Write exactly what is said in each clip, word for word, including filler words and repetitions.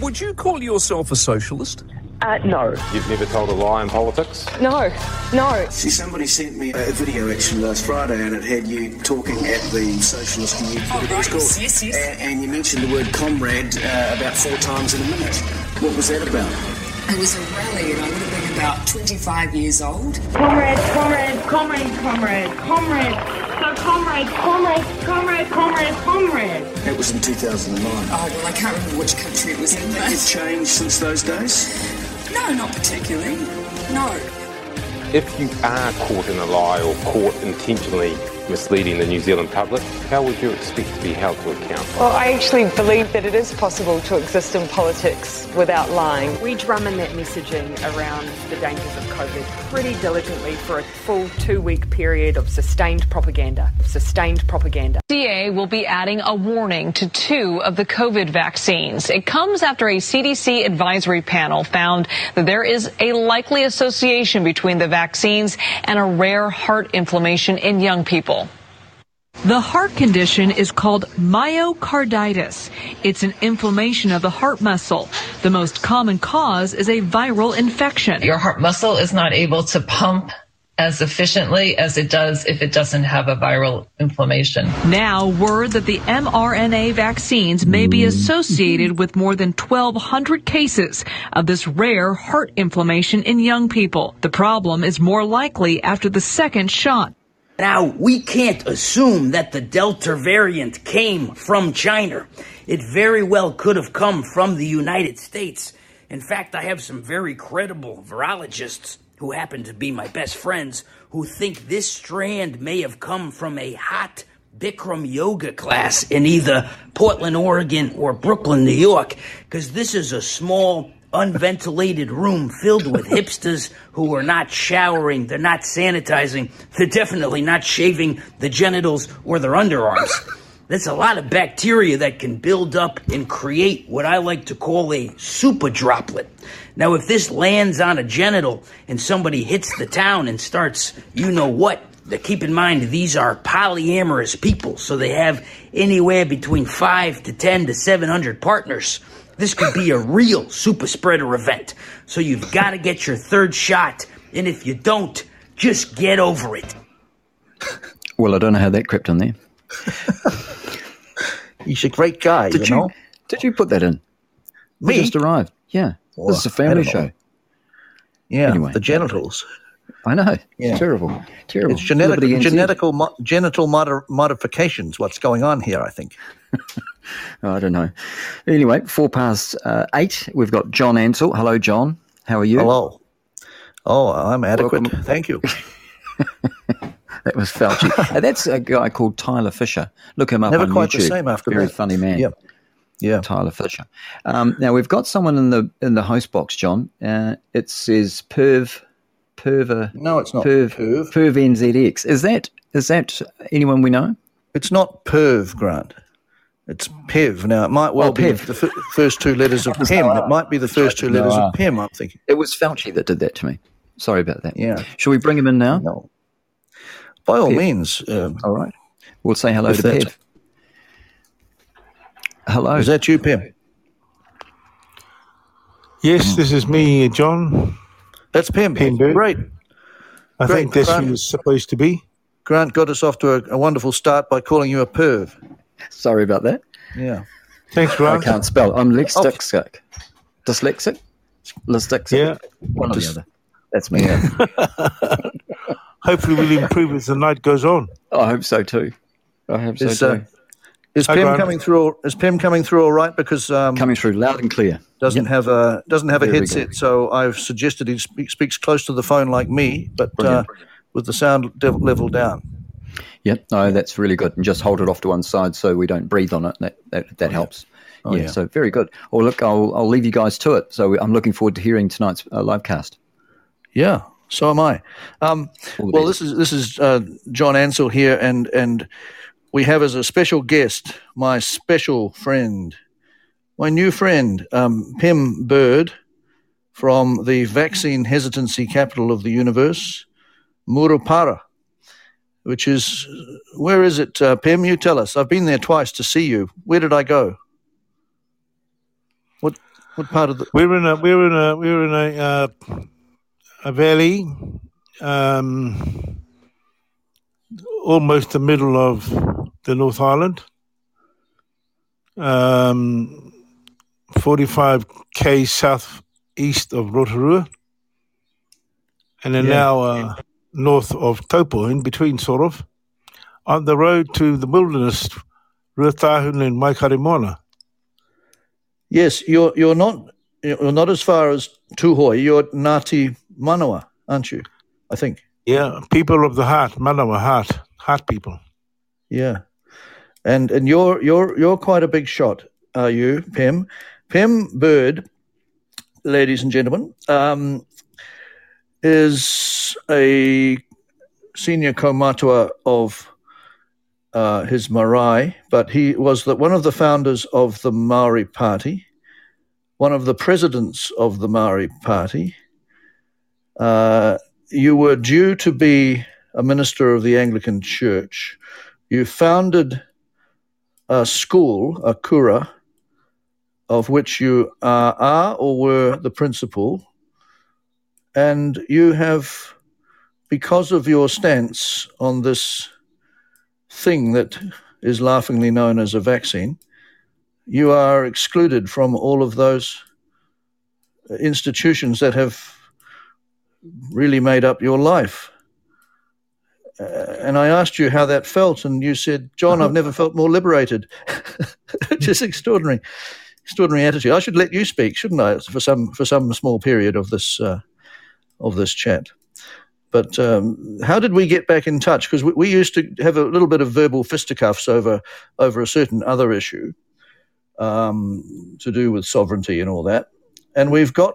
Would you call yourself a socialist? Uh, no. You've never told a lie in politics? No, no. See, somebody sent me a video actually last Friday and it had you talking at the socialist community. Oh, right. Yes, yes, yes. And, and you mentioned the word comrade uh, about four times in a minute. What was that about? It was a rally and I would have been about twenty-five years old. Comrade, comrade, comrade, comrade, comrade. So comrade, comrade, comrade, comrade, comrade. That was in two thousand nine. Oh, well, I can't remember which country it was in. Have you changed since those days? No, not particularly. No. If you are caught in a lie or caught intentionally misleading the New Zealand public, how would you expect to be held to account? Well, I actually believe that it is possible to exist in politics without lying. We drum in that messaging around the dangers of COVID pretty diligently for a full two-week period of sustained propaganda. Sustained propaganda. C A will be adding a warning to two of the COVID vaccines. It comes after a C D C advisory panel found that there is a likely association between the vaccines and a rare heart inflammation in young people. The heart condition is called myocarditis. It's an inflammation of the heart muscle. The most common cause is a viral infection. Your heart muscle is not able to pump as efficiently as it does if it doesn't have a viral inflammation. Now, word that the mRNA vaccines may be associated with more than twelve hundred cases of this rare heart inflammation in young people. The problem is more likely after the second shot. Now, we can't assume that the Delta variant came from China. It very well could have come from the United States. In fact, I have some very credible virologists who happen to be my best friends who think this strand may have come from a hot Bikram yoga class in either Portland, Oregon or Brooklyn, New York, because this is a small unventilated room filled with hipsters who are not showering, they're not sanitizing, they're definitely not shaving the genitals or their underarms. That's a lot of bacteria that can build up and create what I like to call a super droplet. Now, if this lands on a genital and somebody hits the town and starts, you know what, now, keep in mind, these are polyamorous people, so they have anywhere between five to ten to seven hundred partners. This could be a real super spreader event. So you've got to get your third shot. And if you don't, just get over it. Well, I don't know how that crept in there. He's a great guy, did you know? Did you put that in? Me? We just arrived. Yeah. Well, this is a family show. Yeah, anyway. The genitals. I know. Yeah. Terrible. Terrible. It's genetic, genetical, mo- genital mod- modifications, what's going on here, I think. Oh, I don't know. Anyway, four past uh, eight, we've got John Ansell. Hello, John. How are you? Hello. Oh, I'm adequate. Welcome. Thank you. That was Fauci. That's a guy called Tyler Fisher. Look him up Never on quite YouTube. The same after Very that. Funny man. Yeah. Yeah. Tyler Fisher. Um, now, we've got someone in the in the host box, John. Uh, it says Perv. Perver. No, it's not Perv. Perv, Perv N Z X. Is that is that anyone we know? It's not Perv, Grant. It's Pev. Now, it might well oh, be the f- first two letters of Pem. It might be the first two letters of Pem, I'm thinking. It was Fauci that did that to me. Sorry about that. Yeah. Shall we bring him in now? No. By all Pev. means. Um, all right. We'll say hello to Pev. Hello. Is that you, Pem? Yes, mm. This is me, John. That's Pem. Pem Bird. Great. I Great. think this Grant, was supposed to be. Grant got us off to a, a wonderful start by calling you a perv. Sorry about that. Yeah. Thanks, Grant. I can't spell. I'm dyslexic. Dyslexic? Dyslexic? Yeah. One Dys- or the other. That's me. Yeah. Hopefully we'll improve as the night goes on. Oh, I hope so too. I hope so is, too. Uh, is, Hi, Pem coming through all, is Pem coming through all right? Because um, coming through loud and clear. Doesn't yep. have a doesn't have there a headset, so I've suggested he speak, speaks close to the phone like me, but brilliant, uh, brilliant. with the sound level down. Yep, no, that's really good. And just hold it off to one side so we don't breathe on it. That that, that oh, helps. Yeah. Oh, yeah, so very good. Well, look, I'll I'll leave you guys to it. So I'm looking forward to hearing tonight's uh, live cast. Yeah, so am I. Um, well, best. this is this is uh, John Ansell here, and and we have as a special guest my special friend, my new friend, um, Pem Bird, from the vaccine hesitancy capital of the universe, Murupara. Which is, where is it, uh, Pem? You tell us. I've been there twice to see you. Where did I go? What? What part of the? We're in a we're in a we're in a uh, a valley, um, almost the middle of the North Island. Um, forty-five k south east of Rotorua, and an yeah. hour north of Taupo, in between, sort of, on the road to the wilderness, Ruatahun and Maikarimona. Yes, you're you're not you're not as far as Tuhoi. You're at Ngati Manawa, aren't you? I think. Yeah, people of the heart, Manawa heart, heart people. Yeah, and and you're you're you're quite a big shot, are you, Pem? Pem Bird, ladies and gentlemen, um, is a senior kaumātua of uh, his marae, but he was the, one of the founders of the Maori Party, one of the presidents of the Maori Party. Uh, you were due to be a minister of the Anglican Church. You founded a school, a Kura, of which you are, are or were the principal, and you have, because of your stance on this thing that is laughingly known as a vaccine, you are excluded from all of those institutions that have really made up your life. Uh, and I asked you how that felt, and you said, John, I've never felt more liberated. Just extraordinary. Extraordinary attitude. I should let you speak, shouldn't I, for some for some small period of this uh, of this chat. But um, how did we get back in touch? Because we, we used to have a little bit of verbal fisticuffs over over a certain other issue um, to do with sovereignty and all that. And we've got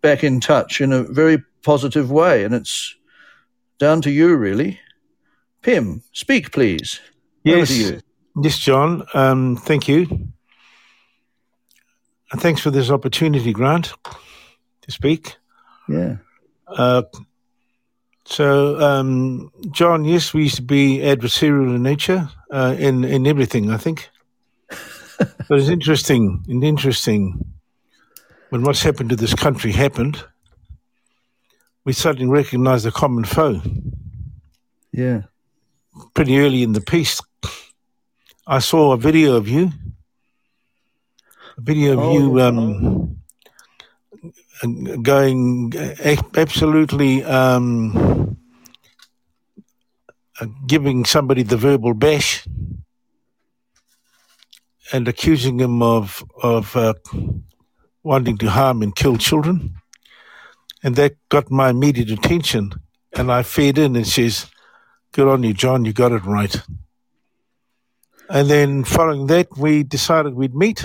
back in touch in a very positive way, and it's down to you, really. Pem, speak, please. Yes, over to you. Yes, John. Um, thank you. Thanks for this opportunity, Grant, to speak. Yeah. Uh, so, um, John, yes, we used to be adversarial in nature, uh, in, in everything, I think. But it's interesting and interesting when what's happened to this country happened, we suddenly recognised the common foe. Yeah. Pretty early in the piece, I saw a video of you. A video of oh, you um, oh. going absolutely um, giving somebody the verbal bash and accusing him of of uh, wanting to harm and kill children. And that got my immediate attention. And I fed in and says, good on you, John, you got it right. And then following that, we decided we'd meet.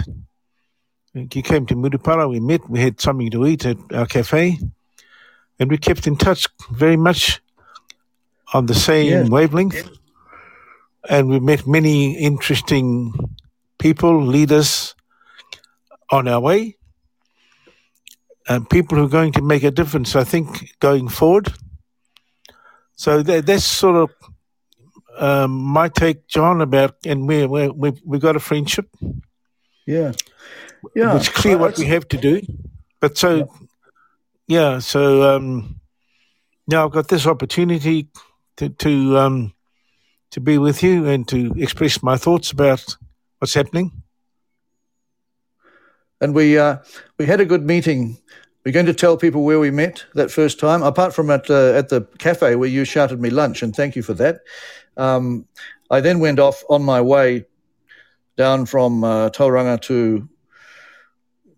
You came to Murupara, we met, we had something to eat at our cafe, and we kept in touch very much on the same yeah. wavelength. And we met many interesting people, leaders on our way, and people who are going to make a difference, I think, going forward. So that, that's sort of um, my take, John, about, and we we we got a friendship. Yeah. Yeah, it's clear what we have to do, but so, yeah. yeah so um, now I've got this opportunity to to um, to be with you and to express my thoughts about what's happening. And we uh, we had a good meeting. We're going to tell people where we met that first time, apart from at uh, at the cafe where you shouted me lunch, and thank you for that. Um, I then went off on my way down from uh, Tauranga to.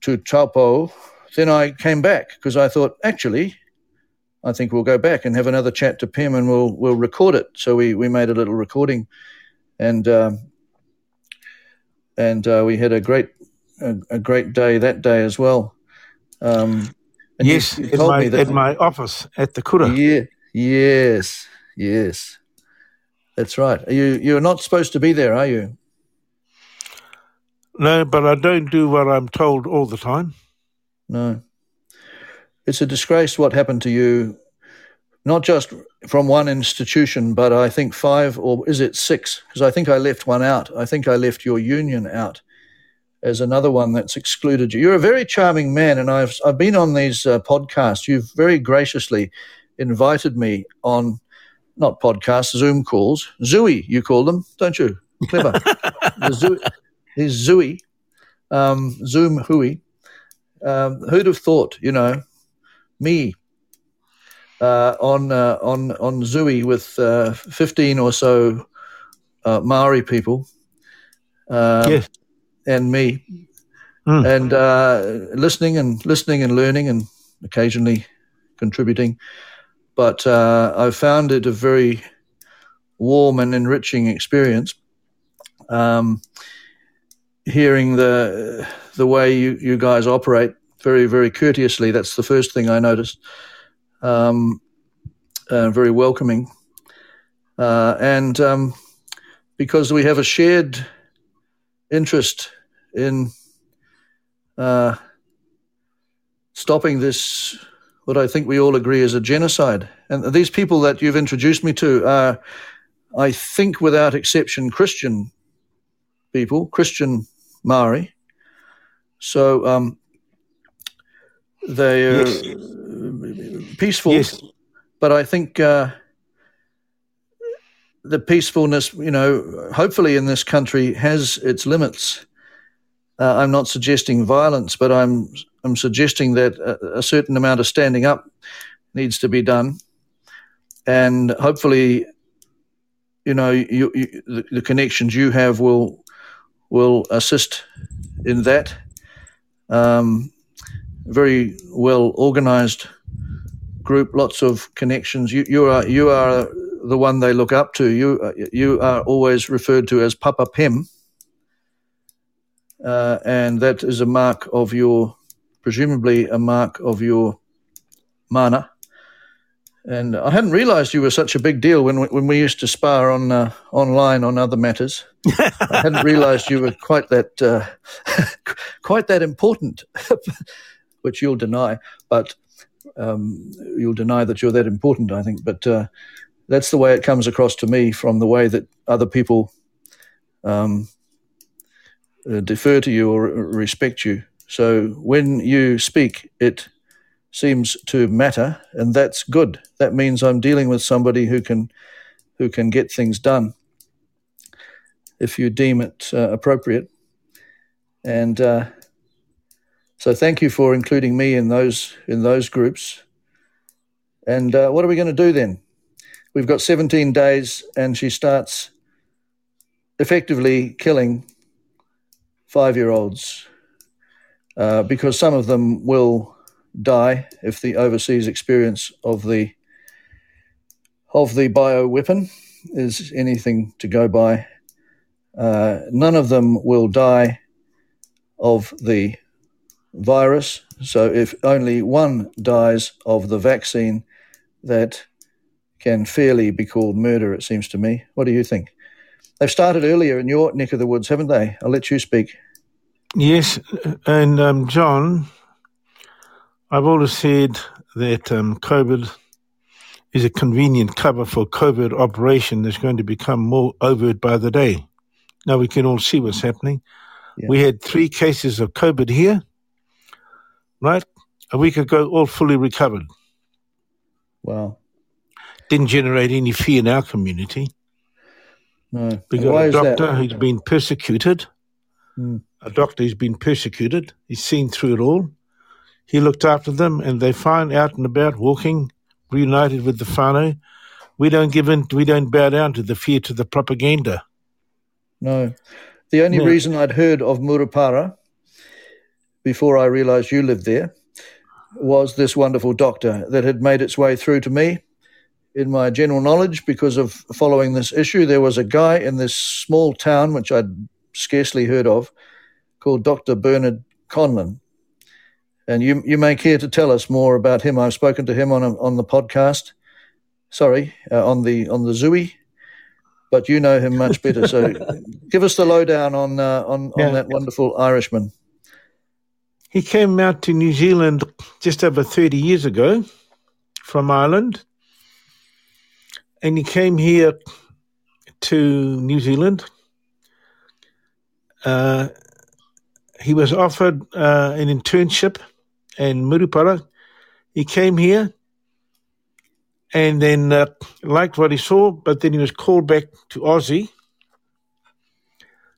to Taupo, then I came back because I thought, actually, I think we'll go back and have another chat to Pem and we'll we'll record it. So we, we made a little recording, and um, and uh, we had a great a, a great day that day as well. Um, and yes, you, you told at, my, me that, at my office at the Kura. Yeah, yes, yes, that's right. You you're not supposed to be there, are you? No, but I don't do what I'm told all the time. No. It's a disgrace what happened to you, not just from one institution, but I think five, or is it six? Because I think I left one out. I think I left your union out. as another one that's excluded you. You're a very charming man, and I've I've been on these uh, podcasts. You've very graciously invited me on, not podcasts, Zoom calls. Zooey, you call them, don't you? Clever. the zoo, these Zooey, um, Zoom hooey. Um, who'd have thought, you know, me uh, on uh, on on Zooey with uh, fifteen or so uh, Maori people. Um, yes. And me, mm. and uh, listening and listening and learning and occasionally contributing. But uh, I found it a very warm and enriching experience, um, hearing the the way you, you guys operate very, very courteously. That's the first thing I noticed, um, uh, very welcoming. Uh, and um, because we have a shared interest in uh, stopping this, what I think we all agree is a genocide. And these people that you've introduced me to are, I think without exception, Christian people, Christian Maori. So um, they are yes. peaceful, yes. but I think uh, the peacefulness, you know, hopefully in this country has its limits. Uh, I'm not suggesting violence, but I'm I'm suggesting that a, a certain amount of standing up needs to be done, and hopefully, you know, you, you, the, the connections you have will will assist in that. Um, very well organised group, lots of connections. You you are you are the one they look up to. You you are always referred to as Papa Pem. Uh, and that is a mark of your, presumably a mark of your mana. And I hadn't realised you were such a big deal when we, when we used to spar on uh, online on other matters. I hadn't realised you were quite that uh, quite that important, which you'll deny. But um, you'll deny that you're that important, I think. But uh, that's the way it comes across to me from the way that other people Um, Uh, defer to you or respect you. So when you speak, it seems to matter, and that's good. That means I'm dealing with somebody who can who can get things done if you deem it uh, appropriate. And uh, so thank you for including me in those in those groups. And uh, what are we going to do then? We've got seventeen days, and she starts effectively killing five-year-olds, uh, because some of them will die if the overseas experience of the of the bioweapon is anything to go by. Uh, none of them will die of the virus. So if only one dies of the vaccine, that can fairly be called murder, it seems to me. What do you think? They've started earlier in your neck of the woods, haven't they? I'll let you speak. Yes, and um, John, I've always said that um, COVID is a convenient cover for COVID operation that's going to become more overt by the day. Now we can all see what's happening. Yeah. We had three cases of COVID here, right? A week ago, all fully recovered. Wow. Didn't generate any fear in our community. No. We got a doctor who's been persecuted. Mm. A doctor who's been persecuted. He's seen through it all. He looked after them, and they find out and about walking, reunited with the whānau. We don't give in. We don't bow down to the fear, to the propaganda. No. The only no. reason I'd heard of Murupara before I realised you lived there was this wonderful doctor that had made its way through to me. In my general knowledge, because of following this issue, there was a guy in this small town, which I'd scarcely heard of, called Doctor Bernard Conlon. And you you may care to tell us more about him. I've spoken to him on a, on the podcast, sorry, uh, on the on the Zooey, but you know him much better. So give us the lowdown on, uh, on, yeah. on that wonderful Irishman. He came out to New Zealand just over thirty years ago from Ireland. And he came here to New Zealand. Uh, he was offered uh, an internship in Murupara. He came here and then uh, liked what he saw, but then he was called back to Aussie,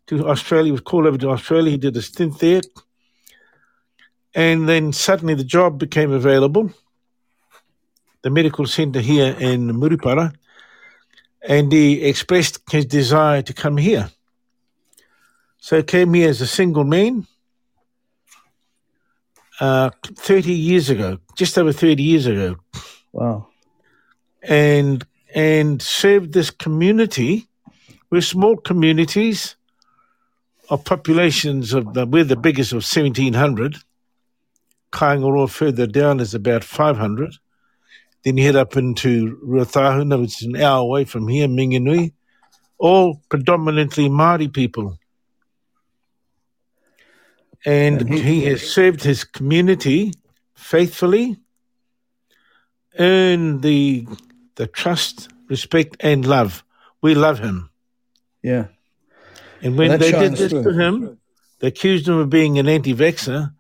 to Australia. He was called over to Australia. He did a stint there. And then suddenly the job became available, the medical centre here in Murupara, and he expressed his desire to come here. So he came here as a single man uh, thirty years ago, just over thirty years ago. Wow. And and served this community. We're small communities of populations of the, we're the biggest of seventeen hundred. Kaingaroa further down is about five hundred. Then you head up into Ruatahuna, which is an hour away from here, Minganui, all predominantly Māori people. And, and he, he has served his community faithfully, earned the the trust, respect, and love. We love him. Yeah. And when and they did this through. to him, they accused him of being an anti-vaxxer.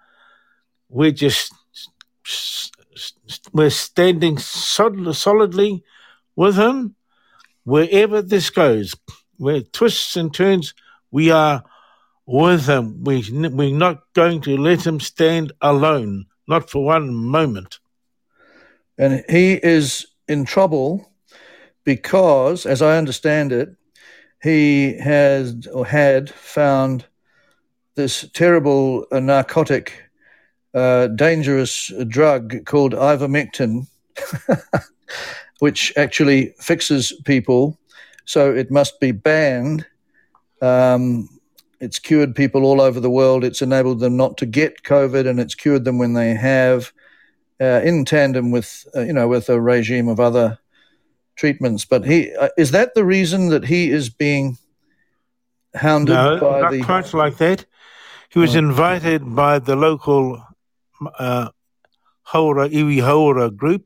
We're just we're standing solid, solidly with him wherever this goes. Where it twists and turns, we are with him. We, we're not going to let him stand alone, not for one moment. And he is in trouble because, as I understand it, he has or had found this terrible uh, narcotic Uh, dangerous drug called ivermectin, which actually fixes people, so it must be banned. Um, it's cured people all over the world. It's enabled them not to get COVID, and it's cured them when they have, uh, in tandem with uh, you know with a regime of other treatments. But he uh, is that the reason that he is being hounded? No, by not the quite like that. He was invited by the local uh, Haora, Iwi Haora group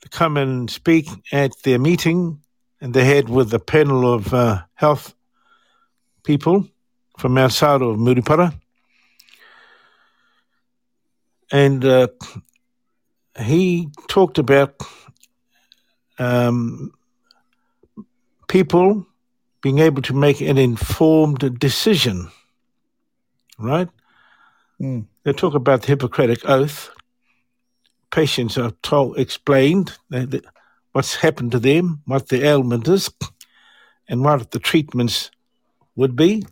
to come and speak at their meeting, and they had with a panel of uh, health people from outside of Murupara. And uh, he talked about um, people being able to make an informed decision. Right? Mm. They talk about the Hippocratic Oath. Patients are told, explained that, that what's happened to them, what the ailment is, and what the treatments would be,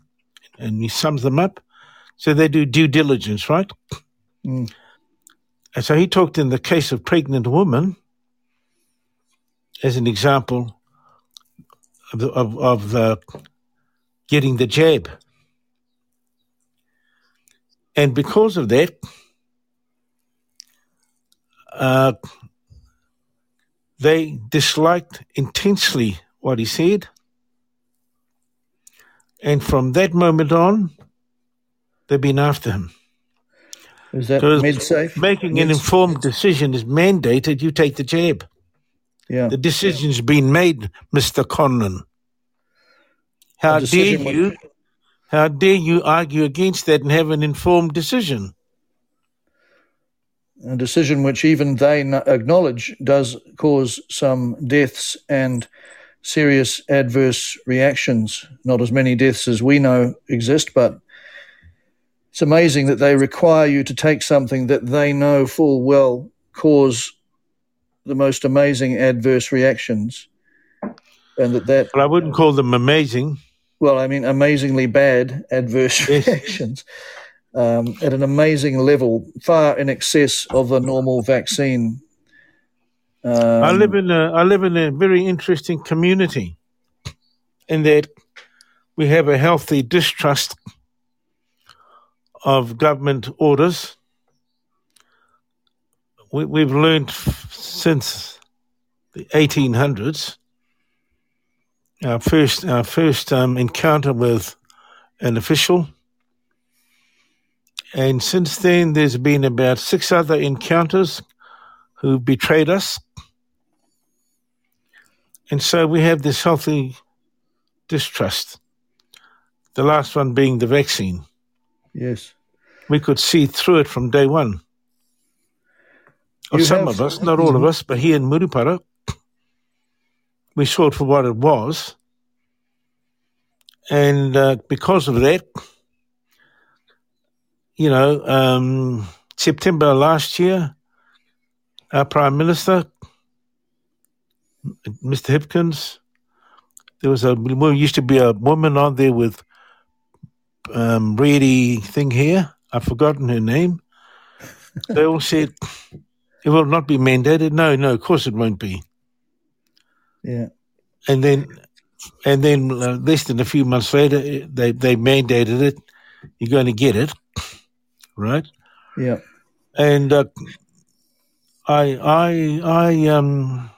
and he sums them up. So they do due diligence, right? Mm. And so he talked in the case of pregnant women as an example of the, of, of the getting the jab. And because of that, uh, they disliked intensely what he said. And from that moment on, they've been after him. Is that MedSafe? Making MedSafe. An informed decision is mandated. You take the jab. Yeah. The decision's yeah. been made, Mister Conlon. How dare you... Was- How dare you argue against that and have an informed decision? A decision which even they acknowledge does cause some deaths and serious adverse reactions. Not as many deaths as we know exist, but it's amazing that they require you to take something that they know full well cause the most amazing adverse reactions. And that that. Well, I wouldn't call them amazing. Well, I mean, amazingly bad adverse yes. reactions um, at an amazing level, far in excess of a normal vaccine. Um, I live in a I live in a very interesting community, in that we have a healthy distrust of government orders. We, we've learned f- since the eighteen hundreds. Our first, our first um, encounter with an official, and since then there's been about six other encounters who betrayed us, and so we have this healthy distrust. The last one being the vaccine. Yes. We could see through it from day one. Or some of us, not all of us, but here in Murupara, we saw it for what it was. And uh, because of that, you know, um, September last year, our Prime Minister, Mister Hipkins, there was a, used to be a woman on there with um, reedy thing here. I've forgotten her name. They all said, it will not be mandated. No, no, of course it won't be. Yeah. And then, and then uh, less than a few months later, they, they mandated it. You're going to get it, right? Yeah. And uh, I, I, I, um,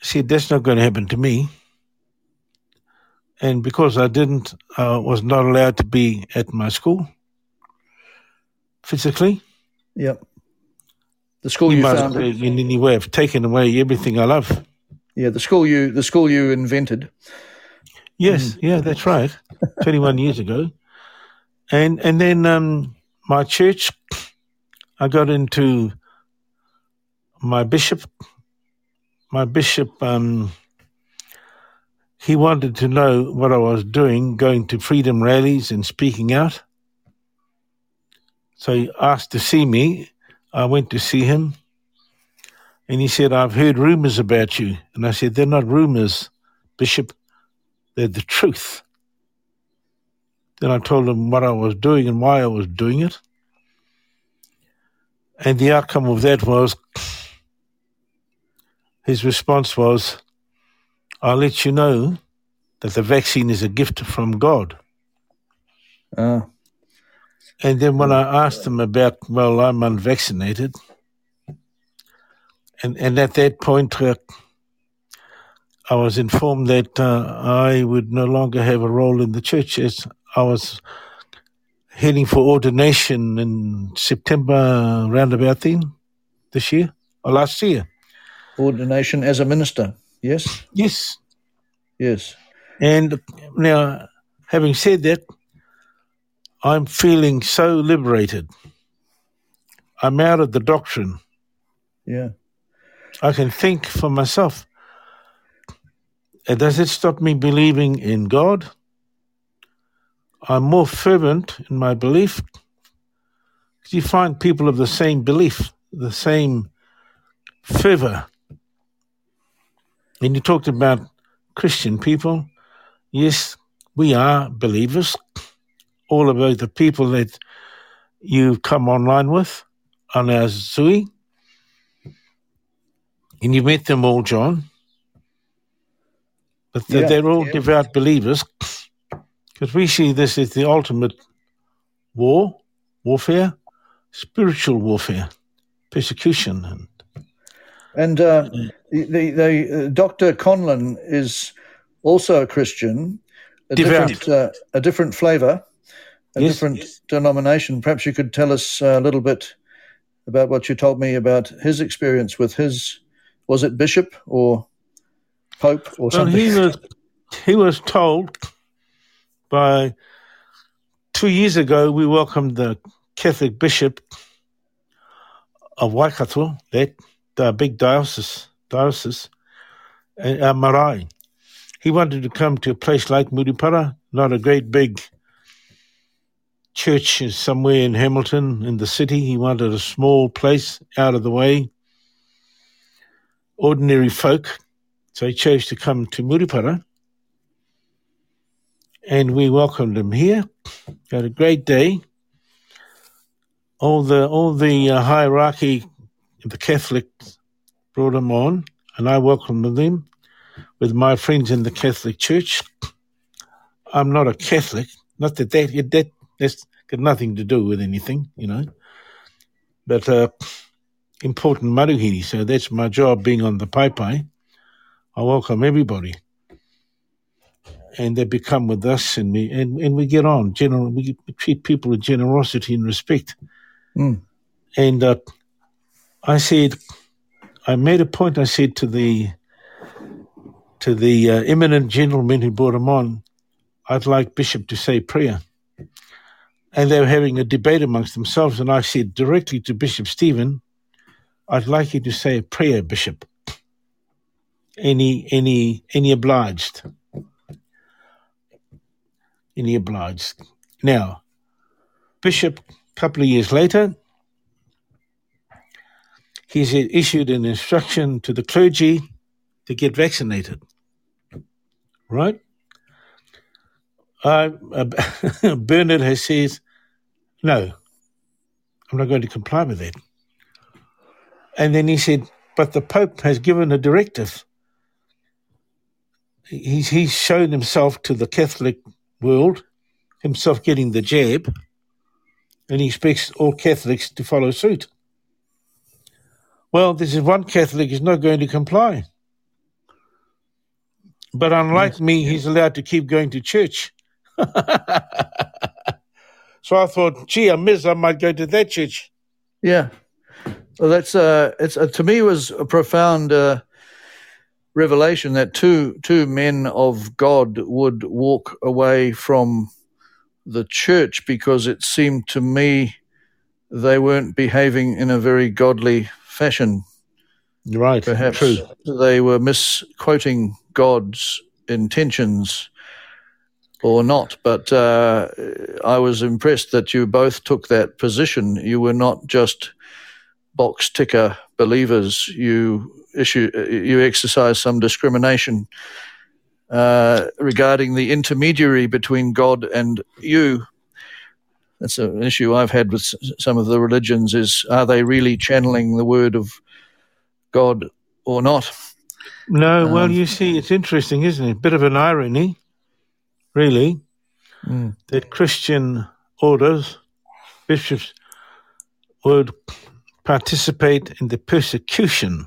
see, that's not going to happen to me. And because I didn't, I uh, was not allowed to be at my school physically. Yep. The school you, you found in, it, in any way have taken away everything I love. Yeah, the school you the school you invented. Yes, mm. yeah, that's right. twenty-one years ago, and and then um, my church, I got into my bishop. My bishop, um, he wanted to know what I was doing, going to freedom rallies and speaking out. So he asked to see me. I went to see him, and he said, I've heard rumors about you. And I said, they're not rumors, Bishop. They're the truth. Then I told him what I was doing and why I was doing it. And the outcome of that was, his response was, I'll let you know that the vaccine is a gift from God. Uh. And then when I asked him about, well, I'm unvaccinated, and, and at that point uh, I was informed that uh, I would no longer have a role in the church, as I was heading for ordination in September roundabout then, this year, or last year. Ordination as a minister, yes? Yes. Yes. And now, having said that, I'm feeling so liberated. I'm out of the doctrine. Yeah. I can think for myself. Does it stop me believing in God? I'm more fervent in my belief. You find people of the same belief, the same fervor. And you talked about Christian people. Yes, we are believers. All about the people that you've come online with on our Zui. And you met them all, John. But they're, yeah, they're all yeah. devout believers, because we see this as the ultimate war, warfare, spiritual warfare, persecution. And, and uh, the, the, the uh, Doctor Conlon is also a Christian, a devout. different, uh, a different flavour. A yes, different yes. denomination. Perhaps you could tell us a little bit about what you told me about his experience with his, was it bishop or pope or well, something? He was, he was told by, two years ago we welcomed the Catholic bishop of Waikato, that the big diocese, diocese uh, marae. He wanted to come to a place like Murupara, not a great big church is somewhere in Hamilton, in the city. He wanted a small place out of the way, ordinary folk. So he chose to come to Murupara, and we welcomed him here. Had a great day. All the all the uh, hierarchy, the Catholics, brought him on, and I welcomed them with my friends in the Catholic Church. I'm not a Catholic. Not that that that. That's got nothing to do with anything, you know. But uh, important maruhiri, so that's my job, being on the pai pai. I welcome everybody. And they become with us, and we, and, and we get on. General, we treat people with generosity and respect. Mm. And uh, I said, I made a point, I said to the, to the uh, eminent gentleman who brought him on, I'd like Bishop to say prayer. and they were having a debate amongst themselves, and I said directly to Bishop Stephen, I'd like you to say a prayer, Bishop. Any, any, any obliged. Any obliged. Now, Bishop, a couple of years later, he said, issued an instruction to the clergy to get vaccinated. Right? Uh, uh, Bernard has said, no, I'm not going to comply with that. And then he said, but the Pope has given a directive. He's, he's shown himself to the Catholic world, himself getting the jab, and he expects all Catholics to follow suit. Well, this is one Catholic is not going to comply. But unlike yes. me, he's allowed to keep going to church. So I thought, gee, I miss, I might go to that church. Yeah. Well, that's uh, it's uh, to me it was a profound uh, revelation that two two men of God would walk away from the church because it seemed to me they weren't behaving in a very godly fashion. Right, perhaps true. They were misquoting God's intentions or not, but uh, I was impressed that you both took that position. You were not just box ticker believers, you issue, you exercise some discrimination uh, regarding the intermediary between God and you. That's an issue I've had with some of the religions is, are they really channeling the word of God or not? No, um, well, you see, it's interesting, isn't it? Bit of an irony, really, mm. that Christian orders, bishops, would participate in the persecution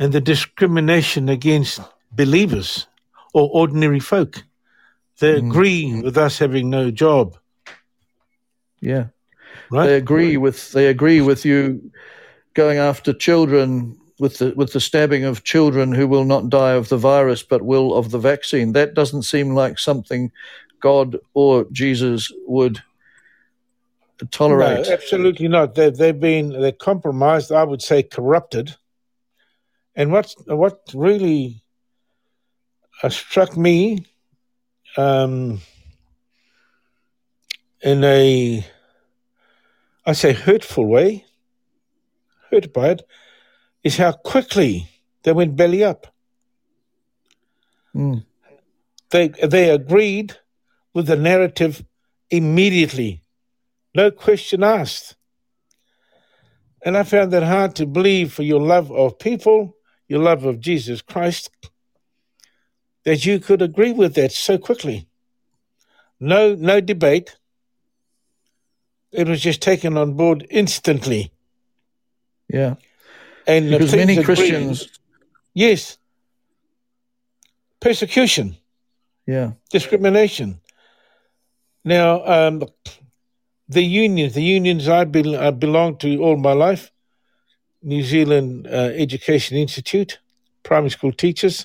and the discrimination against believers or ordinary folk. They mm. agree with us having no job. Yeah, right? They agree with they agree with you going after children with the with the stabbing of children who will not die of the virus but will of the vaccine. That doesn't seem like something God or Jesus would tolerate. No, absolutely not. They, they've been they're compromised, I would say corrupted. And what, what really struck me um, in a, I say, hurtful way, hurt by it, is how quickly they went belly up. Mm. They, they agreed with the narrative immediately. No question asked. And I found that hard to believe for your love of people, your love of Jesus Christ, that you could agree with that so quickly. No, no debate. It was just taken on board instantly. Yeah. And because many Christians... Agreed. Yes. Persecution. Yeah. Discrimination. Now, um, The unions, the unions I, be, I belonged to all my life, New Zealand uh, Education Institute, primary school teachers,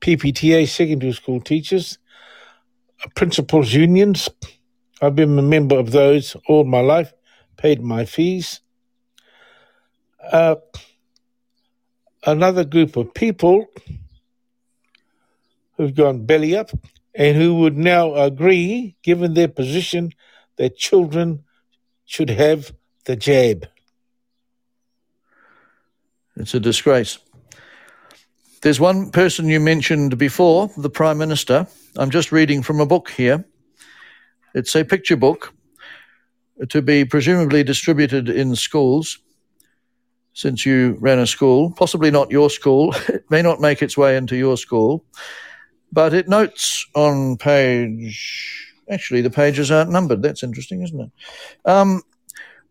P P T A, secondary school teachers, principals unions. I've been a member of those all my life, paid my fees. Uh, another group of people who've gone belly up and who would now agree, given their position, that children should have the jab. It's a disgrace. There's one person you mentioned before, the Prime Minister. I'm just reading from a book here. It's a picture book to be presumably distributed in schools since you ran a school, possibly not your school. It may not make its way into your school. But it notes on page... Actually, the pages aren't numbered. That's interesting, isn't it? Um,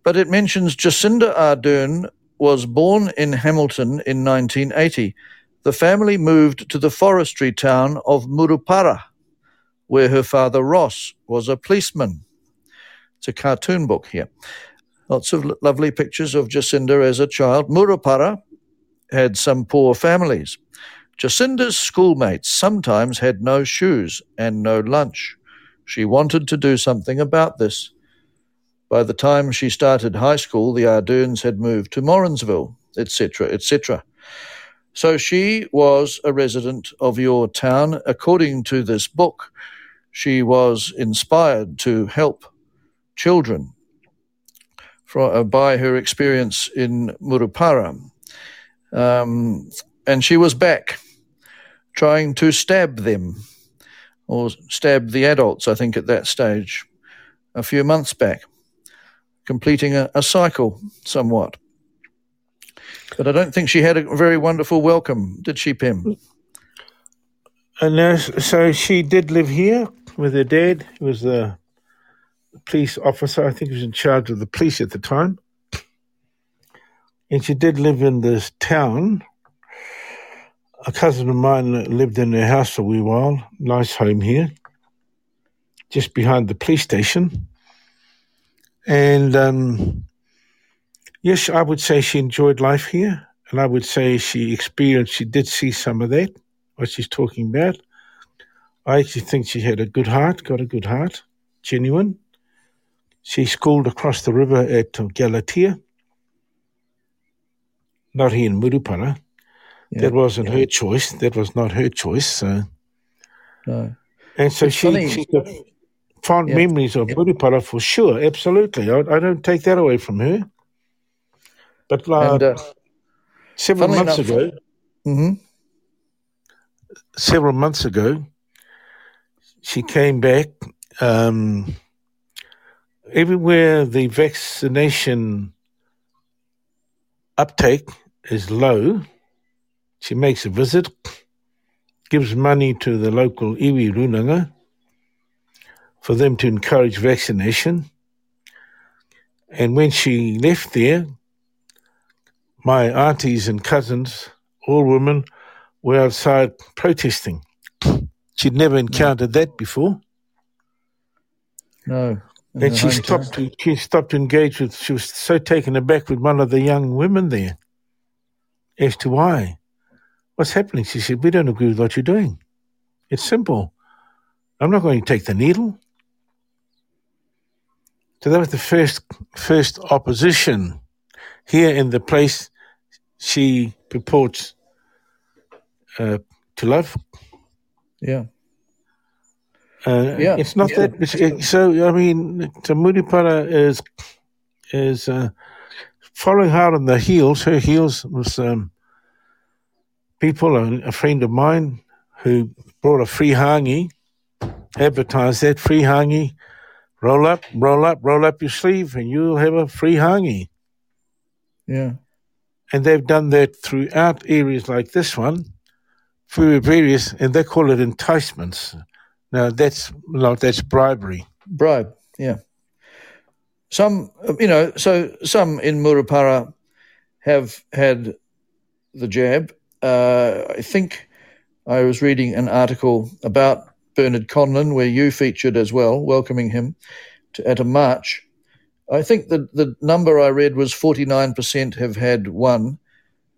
but it mentions Jacinda Ardern was born in Hamilton in nineteen eighty. The family moved to the forestry town of Murupara, where her father, Ross, was a policeman. It's a cartoon book here. Lots of lo- lovely pictures of Jacinda as a child. Murupara had some poor families. Jacinda's schoolmates sometimes had no shoes and no lunch. She wanted to do something about this. By the time she started high school, the Arderns had moved to Morrinsville, et cetera, et cetera. So she was a resident of your town. According to this book, she was inspired to help children from, uh, by her experience in Murupara. Um, and she was back trying to stab them, or stab the adults, I think, at that stage, a few months back, completing a, a cycle somewhat. But I don't think she had a very wonderful welcome, did she, Pem? And uh, so she did live here with her dad, who was the police officer. I think he was in charge of the police at the time. And she did live in this town. A cousin of mine lived in her house for a wee while, nice home here, just behind the police station. And um, yes, I would say she enjoyed life here, and I would say she experienced, she did see some of that, what she's talking about. I actually think she had a good heart, got a good heart, genuine. She schooled across the river at Galatea, not here in Murupara. Yeah, that wasn't yeah. her choice. That was not her choice. So. No. And so it's she, she got fond yeah. memories of yeah. Murupara for sure, absolutely. I, I don't take that away from her. But like and, uh, several months enough, ago, mm-hmm. several months ago, she came back. Um, everywhere the vaccination uptake is low, she makes a visit, gives money to the local iwi runanga for them to encourage vaccination. And when she left there, my aunties and cousins, all women, were outside protesting. She'd never encountered no. that before. No. And, and she stopped to, she stopped to engage with, she was so taken aback with one of the young women there as to why. What's happening? She said, we don't agree with what you're doing. It's simple. I'm not going to take the needle. So that was the first first opposition here in the place she purports uh, to love. Yeah. Uh, yeah. It's not yeah. that. It's, it, so, I mean, so Murupara is, is uh, following hard on the heels. Her heels was... Um, People, a friend of mine who brought a free hangi, advertised that free hangi, roll up, roll up, roll up your sleeve and you'll have a free hangi. Yeah. And they've done that throughout areas like this one, through various, and they call it enticements. Now, that's no, that's bribery. Bribe, yeah. Some, you know, so some in Murupara have had the jab. Uh, I think I was reading an article about Bernard Conlon where you featured as well, welcoming him to, at a march. I think the, the number I read was forty-nine percent have had one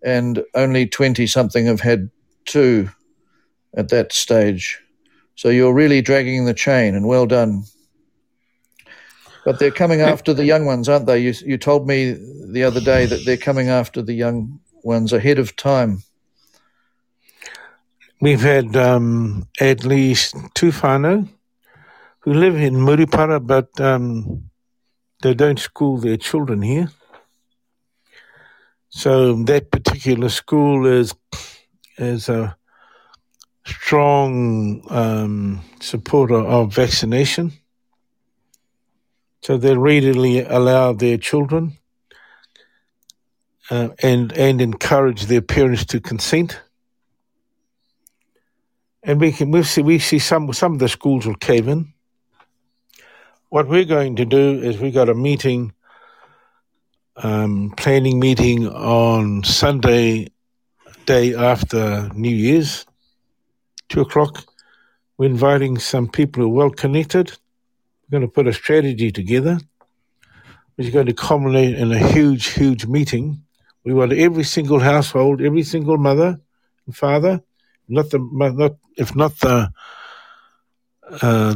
and only twenty-something have had two at that stage. So you're really dragging the chain, and well done. But they're coming after the young ones, aren't they? You, you told me the other day that they're coming after the young ones ahead of time. We've had um, at least two whānau who live in Murupara, but um, they don't school their children here. So that particular school is is a strong um, supporter of vaccination. So they readily allow their children uh, and and encourage their parents to consent. And we can we see we see some some of the schools will cave in. What we're going to do is we got a meeting, um, planning meeting on Sunday, day after New Year's, two o'clock. We're inviting some people who are well connected. We're going to put a strategy together, which is going to culminate in a huge, huge meeting. We want every single household, every single mother and father. Not the not if not the uh,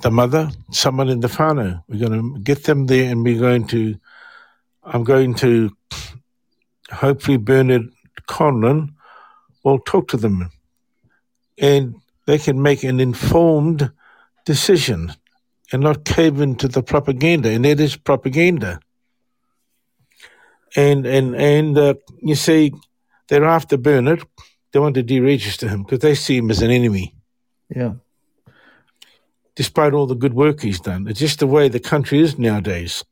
the mother, someone in the whānau. We're going to get them there, and we're going to, I'm going to, hopefully Bernard Conlon will talk to them, and they can make an informed decision and not cave into the propaganda, and that is propaganda. And, and, and uh, you see, they're after Bernard. They want to deregister him because they see him as an enemy. Yeah. Despite all the good work he's done. It's just the way the country is nowadays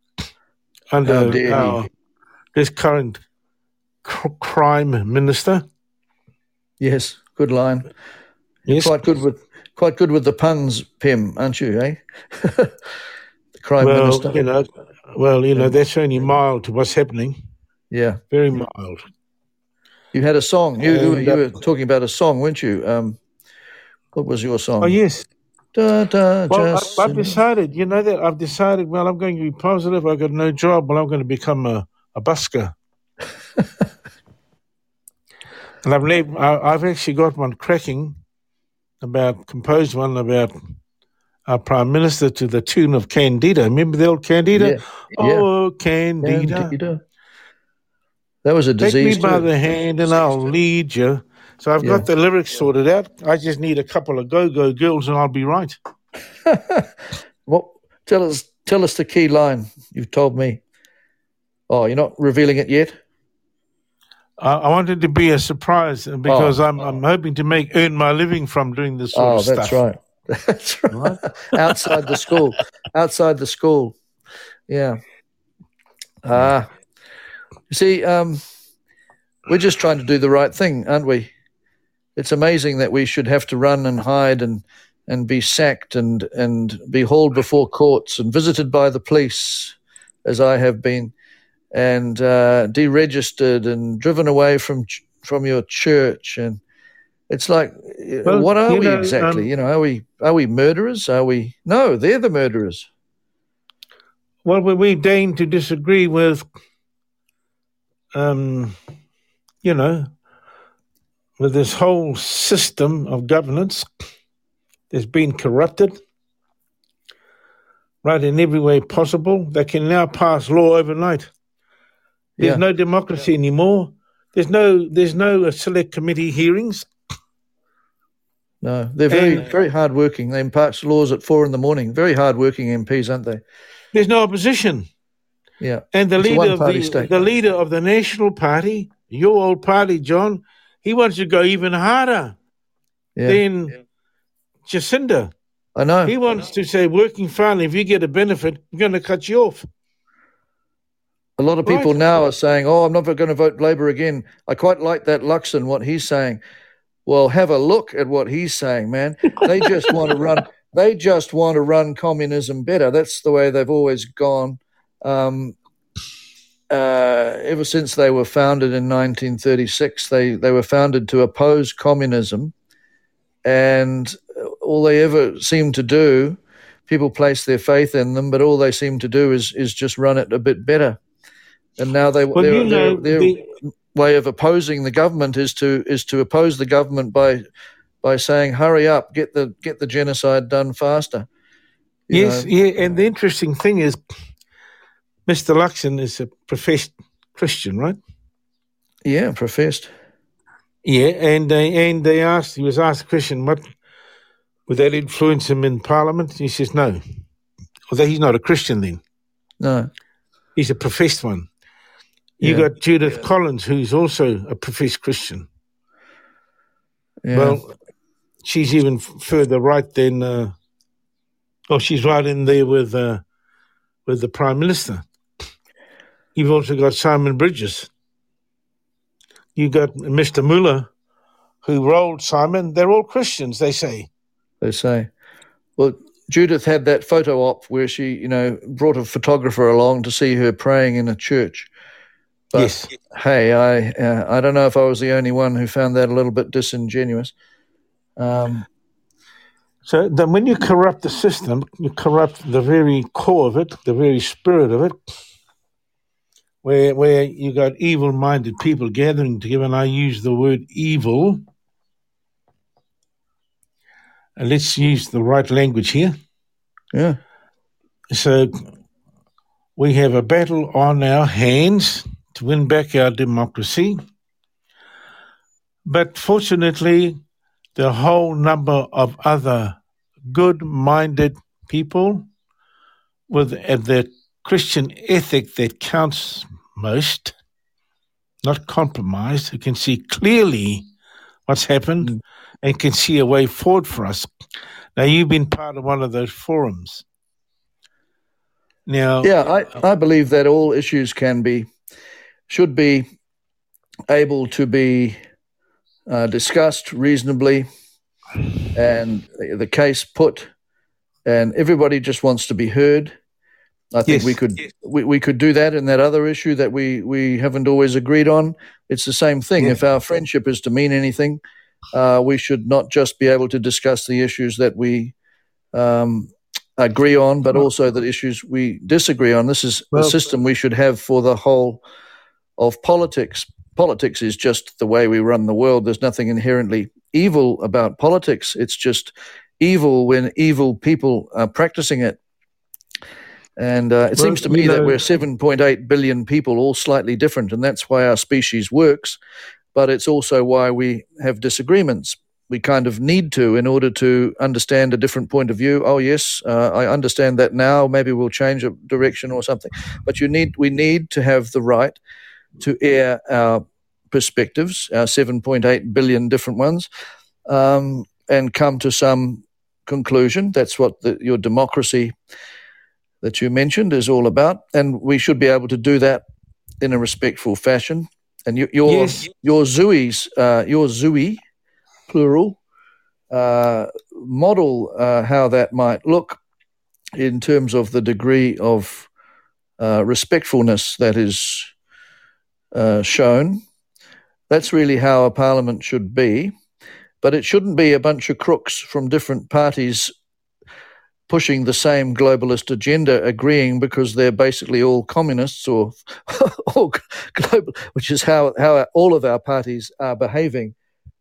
under our, this current cr- crime minister. Yes, good line. Yes. Quite good with quite good with the puns, Pem, aren't you, eh? The crime well, minister. You know, well, you know, that's only mild to what's happening. Yeah. Very mild. You had a song. You, you, you were talking about a song, weren't you? Um, what was your song? Oh, yes. Da, da, well, I, I've decided, you know that, I've decided, well, I'm going to be positive. I've got no job. Well, I'm going to become a, a busker. And I've, led, I, I've actually got one cracking about, composed one about our Prime Minister to the tune of Candida. Remember the old Candida? Yeah. Oh, yeah. Candida. Candida. That was a disease. Take me by too. the hand and I'll lead you. So I've yeah. got the lyrics sorted out. I just need a couple of go-go girls and I'll be right. Well, tell us, tell us the key line you've told me. Oh, you're not revealing it yet? I, I wanted to be a surprise because oh. I'm, I'm hoping to make earn my living from doing this sort oh, of stuff. Oh, that's right. That's right. Outside the school. Outside the school. Yeah. Ah. Uh, You see, um, we're just trying to do the right thing, aren't we? It's amazing that we should have to run and hide and, and be sacked and, and be hauled before courts and visited by the police, as I have been, and uh, deregistered and driven away from from your church. And it's like, well, what are we know, exactly? Um, you know, are we are we murderers? Are we? No, they're the murderers. Well, we deign to disagree with. Um, you know, with this whole system of governance that's been corrupted right in every way possible. They can now pass law overnight. There's yeah. no democracy yeah. anymore. There's no there's no select committee hearings. No, they're very, and, very hard-working. They pass laws at four in the morning. Very hard-working M Ps, aren't they? There's no opposition. Yeah, and the leader of the state. the leader of the National Party, your old party, John, he wants to go even harder yeah. than yeah. Jacinda. I know. He wants know. to say, working family, if you get a benefit, we're going to cut you off. A lot of people right. now are saying, oh, I'm not going to vote Labour again. I quite like that Luxon, what he's saying. Well, have a look at what he's saying, man. They just want to run. They just want to run communism better. That's the way they've always gone. Um, uh, ever since they were founded in nineteen thirty-six, they, they were founded to oppose communism, and all they ever seem to do, people place their faith in them, but all they seem to do is, is just run it a bit better. And now they well, their, you know, their, their the... way of opposing the government is to is to oppose the government by by saying, hurry up, get the get the genocide done faster. You yes, know? yeah, and the interesting thing is, Mister Luxon is a professed Christian, right? Yeah, professed. Yeah, and they, and they asked, he was asked a question, what, would that influence him in Parliament? And he says no. Although he's not a Christian then. No. He's a professed one. Yeah. You got Judith yeah. Collins, who's also a professed Christian. Yeah. Well, she's even further right than, uh, oh, she's right in there with uh, with the Prime Minister. You've also got Simon Bridges. You've got Mister Mueller, who rolled Simon. They're all Christians, they say. They say. Well, Judith had that photo op where she, you know, brought a photographer along to see her praying in a church. But, yes. hey, I uh, I don't know if I was the only one who found that a little bit disingenuous. Um, so then when you corrupt the system, you corrupt the very core of it, the very spirit of it, Where where you got evil-minded people gathering together, and I use the word evil. And let's use the right language here. Yeah. So we have a battle on our hands to win back our democracy. But fortunately, the whole number of other good-minded people with the Christian ethic that counts most, not compromised, who can see clearly what's happened mm. and can see a way forward for us. Now, you've been part of one of those forums. Now, yeah, I, I believe that all issues can be, should be able to be uh, discussed reasonably and the case put, and everybody just wants to be heard. I think yes, we could yes. we, we could do that in that other issue that we, we haven't always agreed on. It's the same thing. Yeah. If our friendship is to mean anything, uh, we should not just be able to discuss the issues that we um, agree on, but also the issues we disagree on. This is well, the system we should have for the whole of politics. Politics is just the way we run the world. There's nothing inherently evil about politics. It's just evil when evil people are practicing it. And uh, it well, seems to me know, that we're seven point eight billion people, all slightly different, and that's why our species works, but it's also why we have disagreements. We kind of need to in order to understand a different point of view. Oh, yes, uh, I understand that now. Maybe we'll change a direction or something. But you need we need to have the right to air our perspectives, our seven point eight billion different ones, um, and come to some conclusion. That's what the, your democracy that you mentioned is all about, and we should be able to do that in a respectful fashion. And your your yes. your Zui's uh, your Zui, plural, uh, model uh, how that might look in terms of the degree of uh, respectfulness that is uh, shown. That's really how a parliament should be, but it shouldn't be a bunch of crooks from different parties pushing the same globalist agenda, agreeing because they're basically all communists or all global, which is how, how our, all of our parties are behaving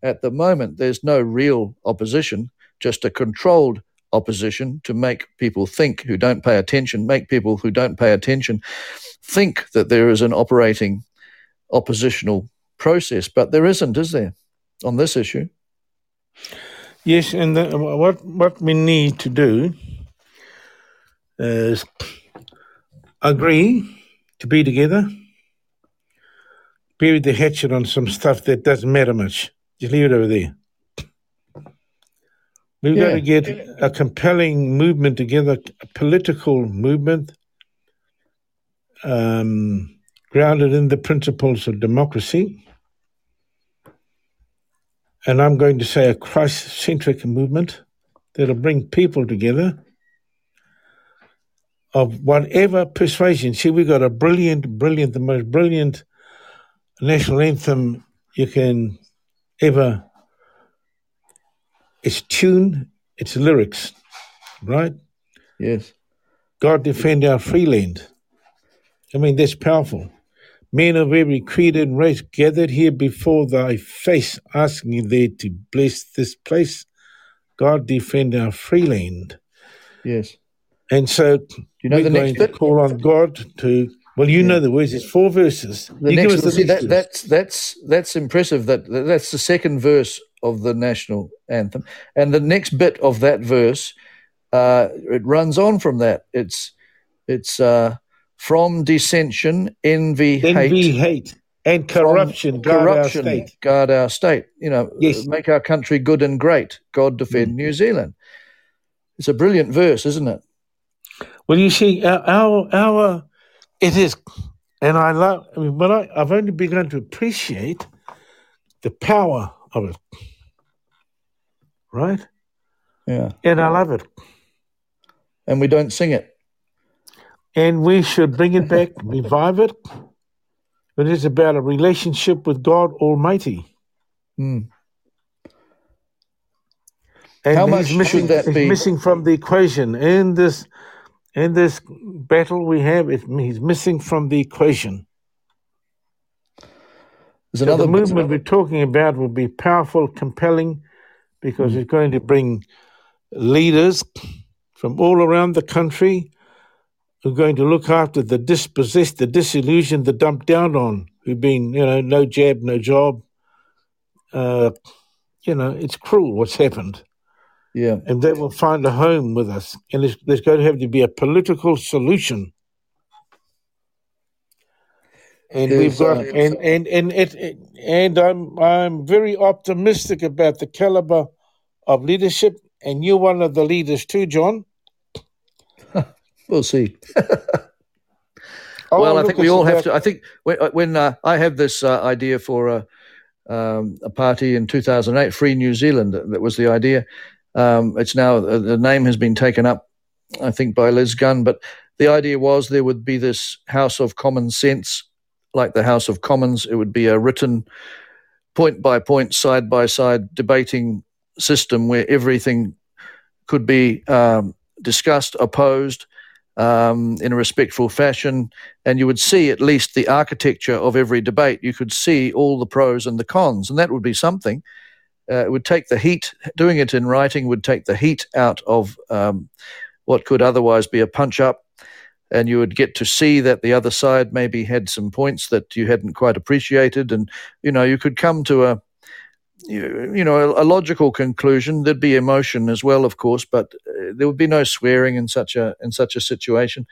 at the moment. There's no real opposition, just a controlled opposition to make people think who don't pay attention, make people who don't pay attention think that there is an operating oppositional process, but there isn't, is there, on this issue? Yes, and the, what, what we need to do is agree to be together, bury the hatchet on some stuff that doesn't matter much. Just leave it over there. We've yeah. got to get a compelling movement together, a political movement um, grounded in the principles of democracy. And I'm going to say a Christ-centric movement that'll bring people together of whatever persuasion. See, we've got a brilliant, brilliant, the most brilliant national anthem you can ever. It's tune, it's lyrics, right? Yes. God defend our free land. I mean, that's powerful. Men of every creed and race gathered here before thy face, asking you there to bless this place. God defend our free land. Yes. And so do you know we're the going next to bit? Call on God to, well, you yeah. know the words. It's four verses. The you next, give us the see, next that, that's, that's, that's impressive. That That's the second verse of the national anthem. And the next bit of that verse, uh, it runs on from that. It's, it's, uh, from dissension, envy, envy hate. Envy, hate, and corruption, guard corruption, our state. Guard our state. You know, yes. Make our country good and great. God defend mm. New Zealand. It's a brilliant verse, isn't it? Well, you see, our, our, our it is, and I love, I mean, but I, I've only begun to appreciate the power of it, right? Yeah. And I love it. And we don't sing it. And we should bring it back, revive it. But it's about a relationship with God Almighty. Mm. And how much missing, that be? Missing from the equation. In this, in this battle we have, it, he's missing from the equation. There's so another the movement we're talking about will be powerful, compelling, because mm. it's going to bring leaders from all around the country who are going to look after the dispossessed, the disillusioned, the dumped down on, who've been, you know, no jab, no job. Uh, you know, it's cruel what's happened. Yeah. And they will find a home with us. And there's, there's going to have to be a political solution. And yes, we've got, uh, and, and, and, and, and I'm, I'm very optimistic about the caliber of leadership. And you're one of the leaders too, John. We'll see. Well, I think we all have to. I think when, when uh, I have this uh, idea for a, um, a party in two thousand eight, Free New Zealand, that was the idea. Um, it's now, uh, the name has been taken up, I think, by Liz Gunn. But the idea was there would be this House of Common Sense, like the House of Commons. It would be a written, point-by-point, side-by-side debating system where everything could be um, discussed, opposed, Um, in a respectful fashion, and you would see at least the architecture of every debate. You could see all the pros and the cons, and that would be something. Uh, it would take the heat, doing it in writing would take the heat out of um, what could otherwise be a punch-up, and you would get to see that the other side maybe had some points that you hadn't quite appreciated, and, you know, you could come to a, You, you know, a, a logical conclusion. There'd be emotion as well, of course, but uh, there would be no swearing in such a in such a situation.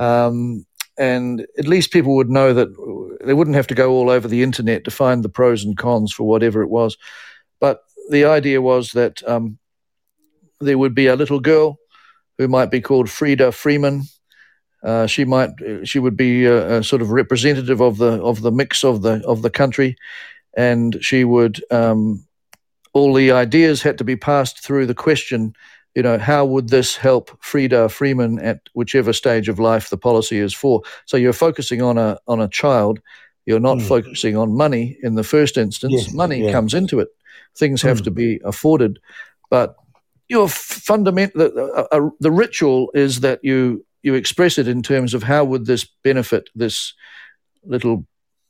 Um, and at least people would know that they wouldn't have to go all over the internet to find the pros and cons for whatever it was. But the idea was that um, there would be a little girl who might be called Frida Freeman. Uh, she might she would be a, a sort of representative of the of the mix of the of the country. And she would, um, all the ideas had to be passed through the question, you know, how would this help Frida Freeman at whichever stage of life the policy is for? So you're focusing on a on a child. You're not mm. focusing on money in the first instance. Yes, money yeah. comes into it. Things have mm. to be afforded. But your fundament, the, the, the ritual is that you, you express it in terms of how would this benefit this little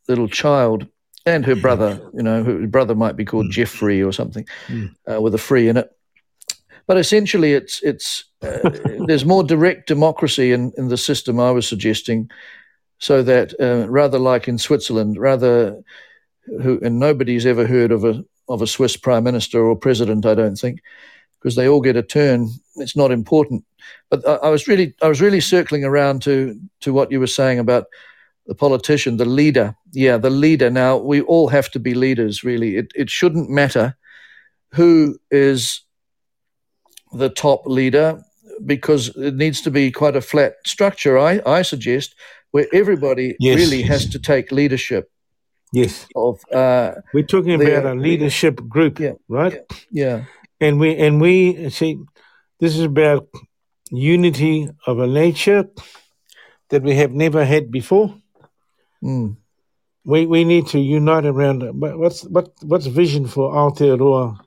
little child. And her brother, you know, her brother might be called mm. Jeffrey or something, mm. uh, with a free in it. But essentially, it's it's uh, there's more direct democracy in, in the system I was suggesting, so that uh, rather like in Switzerland, rather who and nobody's ever heard of a of a Swiss prime minister or president, I don't think, because they all get a turn. It's not important. But I, I was really I was really circling around to to what you were saying about the politician, the leader. Yeah, the leader. Now, we all have to be leaders, really. It it shouldn't matter who is the top leader, because it needs to be quite a flat structure, I, I suggest, where everybody yes. really has to take leadership. Yes. Of uh, We're talking their, about a leadership group, yeah, right? Yeah. And we, and we see, this is about unity of a nature that we have never had before. Mm. We we need to unite around what's what what's vision for Aotearoa,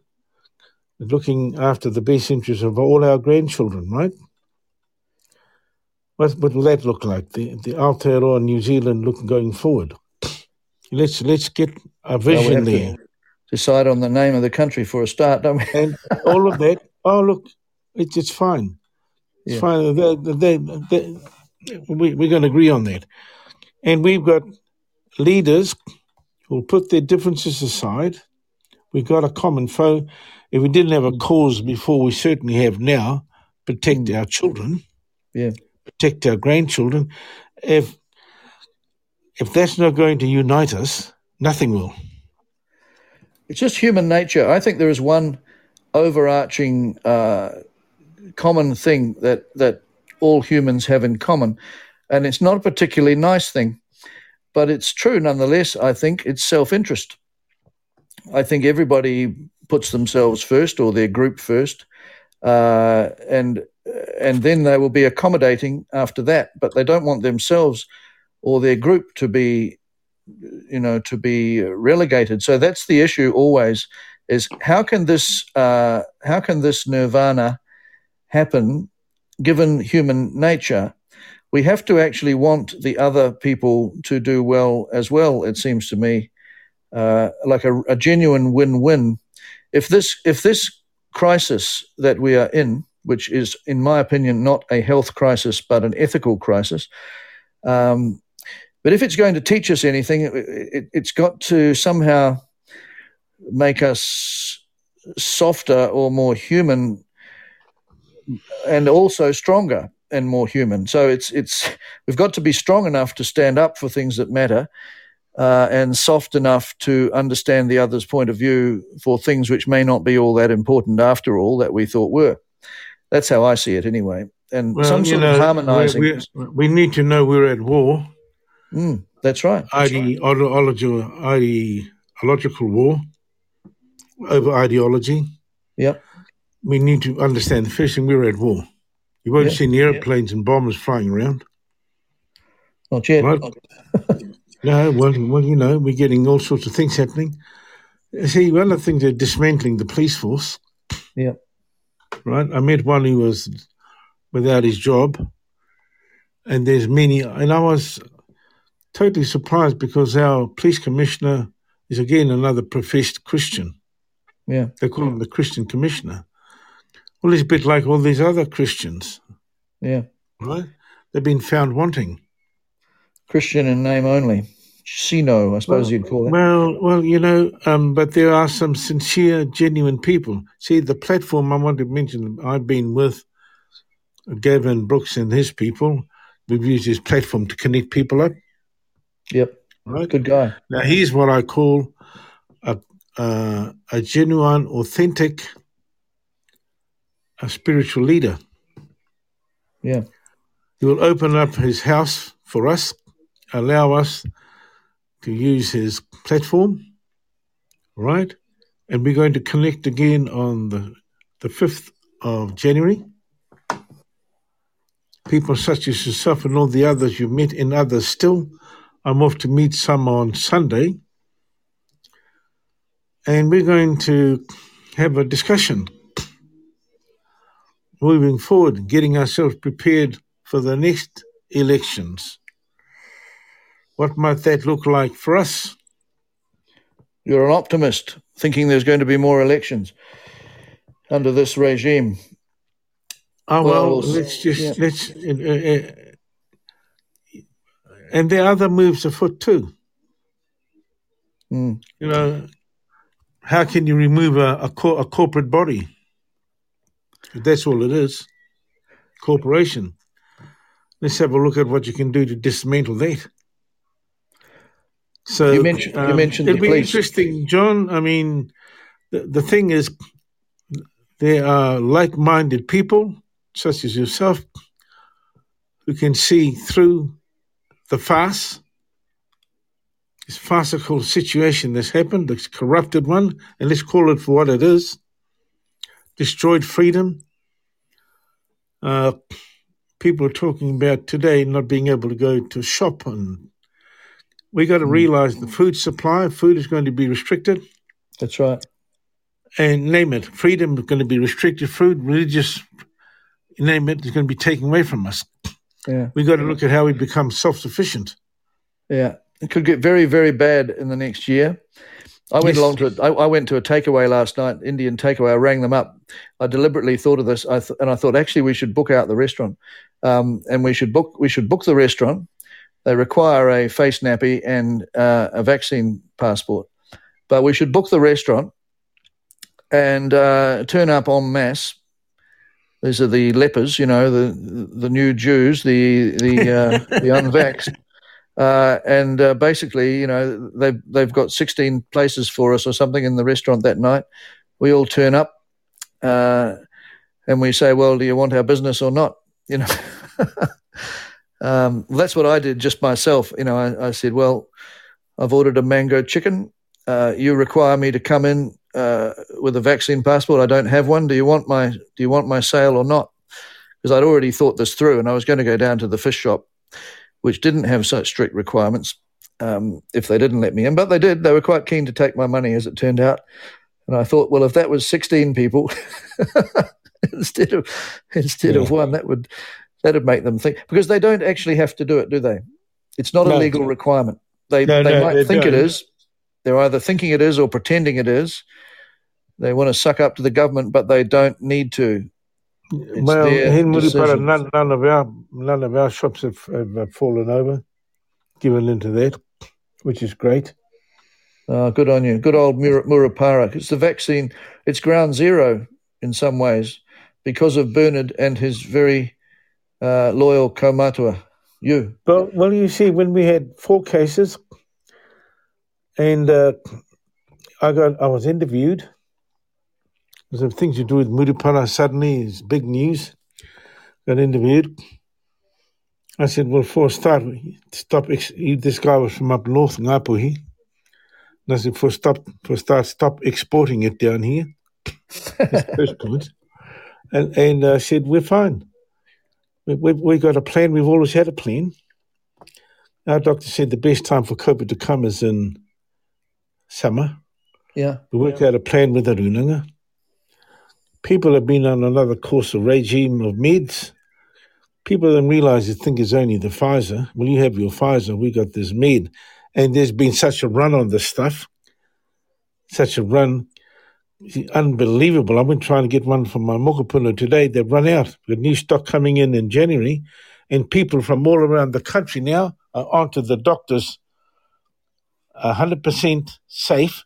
looking after the best interests of all our grandchildren, right? What what will that look like? The the Aotearoa New Zealand look going forward. Let's let's get a vision well, we there. Decide on the name of the country for a start, don't we? And all of that. Oh look, it's it's fine. It's yeah. fine. They, they, they, we we're going to agree on that. And we've got leaders who will put their differences aside. We've got a common foe. If we didn't have a cause before, we certainly have now. Protect our children. Yeah. Protect our grandchildren. If if that's not going to unite us, nothing will. It's just human nature. I think there is one overarching uh, common thing that, that all humans have in common, and it's not a particularly nice thing, but it's true nonetheless. I think it's self-interest. I think everybody puts themselves first or their group first, uh, and and then they will be accommodating after that. But they don't want themselves or their group to be, you know, to be relegated. So that's the issue always: is how can this uh, how can this nirvana happen given human nature? We have to actually want the other people to do well as well, it seems to me, uh, like a, a genuine win-win. If this if this crisis that we are in which is, in my opinion, not a health crisis but an ethical crisis. Um, but if it's going to teach us anything, it, it, it's got to somehow make us softer or more human, and also stronger and more human. So it's it's we've got to be strong enough to stand up for things that matter, uh, and soft enough to understand the other's point of view for things which may not be all that important after all that we thought were. That's how I see it anyway. And well, some sort know, of harmonizing. We, we, we need to know we're at war. Mm, that's right. That's Ide- right. Ideological, ideological war over ideology. Yep. We need to understand, first thing, we're at war. You won't yep. see any airplanes yep. and bombers flying around. Not yet. Right? no, well, well, you know, we're getting all sorts of things happening. See, one of the things, they're dismantling the police force. Yeah. Right? I met one who was without his job, and there's many. And I was totally surprised because our police commissioner is, again, another professed Christian. Yeah. They call him the Christian commissioner. Well, he's a bit like all these other Christians. Yeah. Right? They've been found wanting. Christian in name only. Sino, I suppose well, you'd call it. Well, well, you know, um, but there are some sincere, genuine people. See, the platform I wanted to mention, I've been with Gavin Brooks and his people. We've used his platform to connect people up. Yep. Right? Good guy. Now, here's what I call a, uh, a genuine, authentic a spiritual leader. Yeah. He will open up his house for us, allow us to use his platform, right? And we're going to connect again on the, the fifth of January. People such as yourself and all the others you've met and others still. I'm off to meet some on Sunday. And we're going to have a discussion moving forward, getting ourselves prepared for the next elections. What might that look like for us? You're an optimist, thinking there's going to be more elections under this regime. Oh, well, well let's just, yeah. let's, uh, uh, and there are other moves afoot too. Mm. You know, how can you remove a, a, cor- a corporate body? That's all it is, corporation. Let's have a look at what you can do to dismantle that. So you mentioned, um, you mentioned it'd the be police. Interesting, John. I mean, the, the thing is, there are like-minded people such as yourself who can see through the farce, this farcical situation that's happened, this corrupted one, and let's call it for what it is. Destroyed freedom. Uh, people are talking about today not being able to go to shop. And we got to realise the food supply, food is going to be restricted. That's right. And name it, freedom is going to be restricted. Food, religious, name it, is going to be taken away from us. Yeah. We got to look at how we become self-sufficient. Yeah, it could get very, very bad in the next year. I went yes. along to a, I, I went to a takeaway last night, Indian takeaway. I rang them up. I deliberately thought of this, I th- and I thought actually we should book out the restaurant, um, and we should book we should book the restaurant. They require a face nappy and uh, a vaccine passport, but we should book the restaurant and uh, turn up en masse. These are the lepers, you know, the the new Jews, the the uh, the unvaxxed. Uh, and uh, basically, you know, they've, they've got sixteen places for us or something in the restaurant that night. We all turn up uh, and we say, well, do you want our business or not? You know, um, that's what I did just myself. You know, I, I said, well, I've ordered a mango chicken. Uh, you require me to come in uh, with a vaccine passport. I don't have one. Do you want my, do you want my sale or not? Because I'd already thought this through and I was going to go down to the fish shop, which didn't have such strict requirements um, if they didn't let me in. But they did. They were quite keen to take my money, as it turned out. And I thought, well, if that was sixteen people instead of instead yeah. of one, that would that would make them think. Because they don't actually have to do it, do they? It's not no. a legal requirement. They, no, they no, might think don't. It is. They're either thinking it is or pretending it is. They want to suck up to the government, but they don't need to. It's well, in Murupara, none, none of our none of our shops have, have fallen over, given into that, which is great. Uh, good on you. Good old Mur- Murupara. It's the vaccine. It's ground zero in some ways because of Bernard and his very uh, loyal kaumātua, you. Well, well, you see, when we had four cases and uh, I got, I was interviewed. Some things you do with Murupara suddenly is big news. Got interviewed. I said, well, for a start, stop. Ex- this guy was from up north, Ngāpuhi. And I said, for stop, for start, stop exporting it down here. That's the first point. And and I uh, said, we're fine. We we we got a plan. We've always had a plan. Our doctor said the best time for COVID to come is in summer. Yeah, we worked yeah. out a plan with the Runanga. People have been on another course of regime of meds. People then realise they think it's only the Pfizer. Well, you have your Pfizer. We got this med. And there's been such a run on this stuff, such a run, it's unbelievable. I've been trying to get one from my mokopuna today. They've run out. We've got new stock coming in in January, and people from all around the country now are onto the doctors, one hundred percent safe,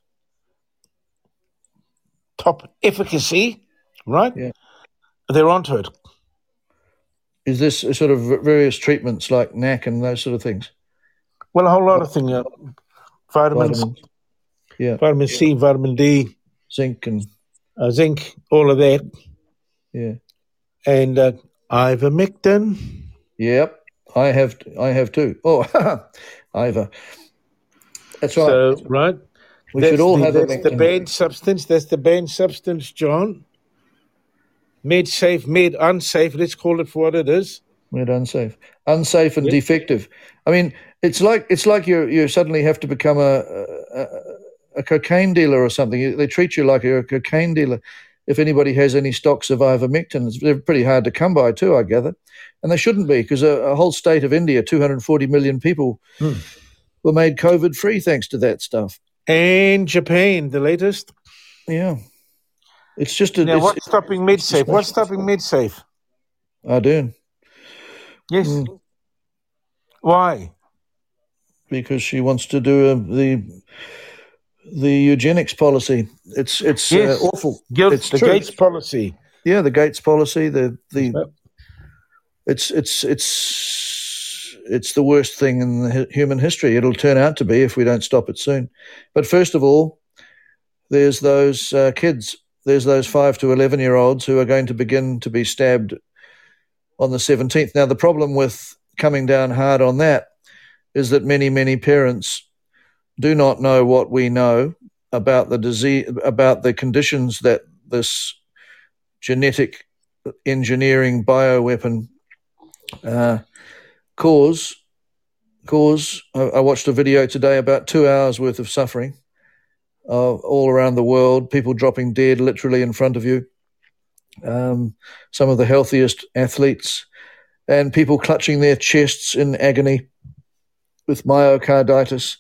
top efficacy, right? Yeah. They're onto it. Is this sort of various treatments like N A C and those sort of things? Well, a whole lot of things. Uh, vitamins, vitamin, yeah. vitamin C, yeah. vitamin D. Zinc and... Uh, zinc, all of that. Yeah. And uh, ivermectin. Yep, I have I have too. Oh, Iver. That's right. So, right. We that's should all the, have that's the banned substance. That's the banned substance, John. MedSafe, med unsafe. Let's call it for what it is. Med unsafe. Unsafe and yep. defective. I mean... It's like it's like you you suddenly have to become a, a a cocaine dealer or something. They treat you like you're a cocaine dealer. If anybody has any stocks of ivermectin, it's, they're pretty hard to come by too, I gather. And they shouldn't be because a, a whole state of India, two hundred forty million people, hmm. were made COVID-free thanks to that stuff. And Japan, the latest. Yeah. It's just a... Now, it's, what's stopping MedSafe? What's stopping MedSafe? Ardern. Yes. Mm. Why? Because she wants to do uh, the the eugenics policy. It's it's yes. uh, awful. Guilt, it's the truth. Gates policy. Yeah, the Gates policy. The the yep. it's it's it's it's the worst thing in the human history. It'll turn out to be if we don't stop it soon. But first of all, there's those uh, kids. There's those five to eleven year olds who are going to begin to be stabbed on the seventeenth. Now the problem with coming down hard on that is that many, many parents do not know what we know about the disease, about the conditions that this genetic engineering bioweapon uh, cause. Cause. I, I watched a video today about two hours worth of suffering uh, all around the world, people dropping dead literally in front of you, um, some of the healthiest athletes, and people clutching their chests in agony with myocarditis.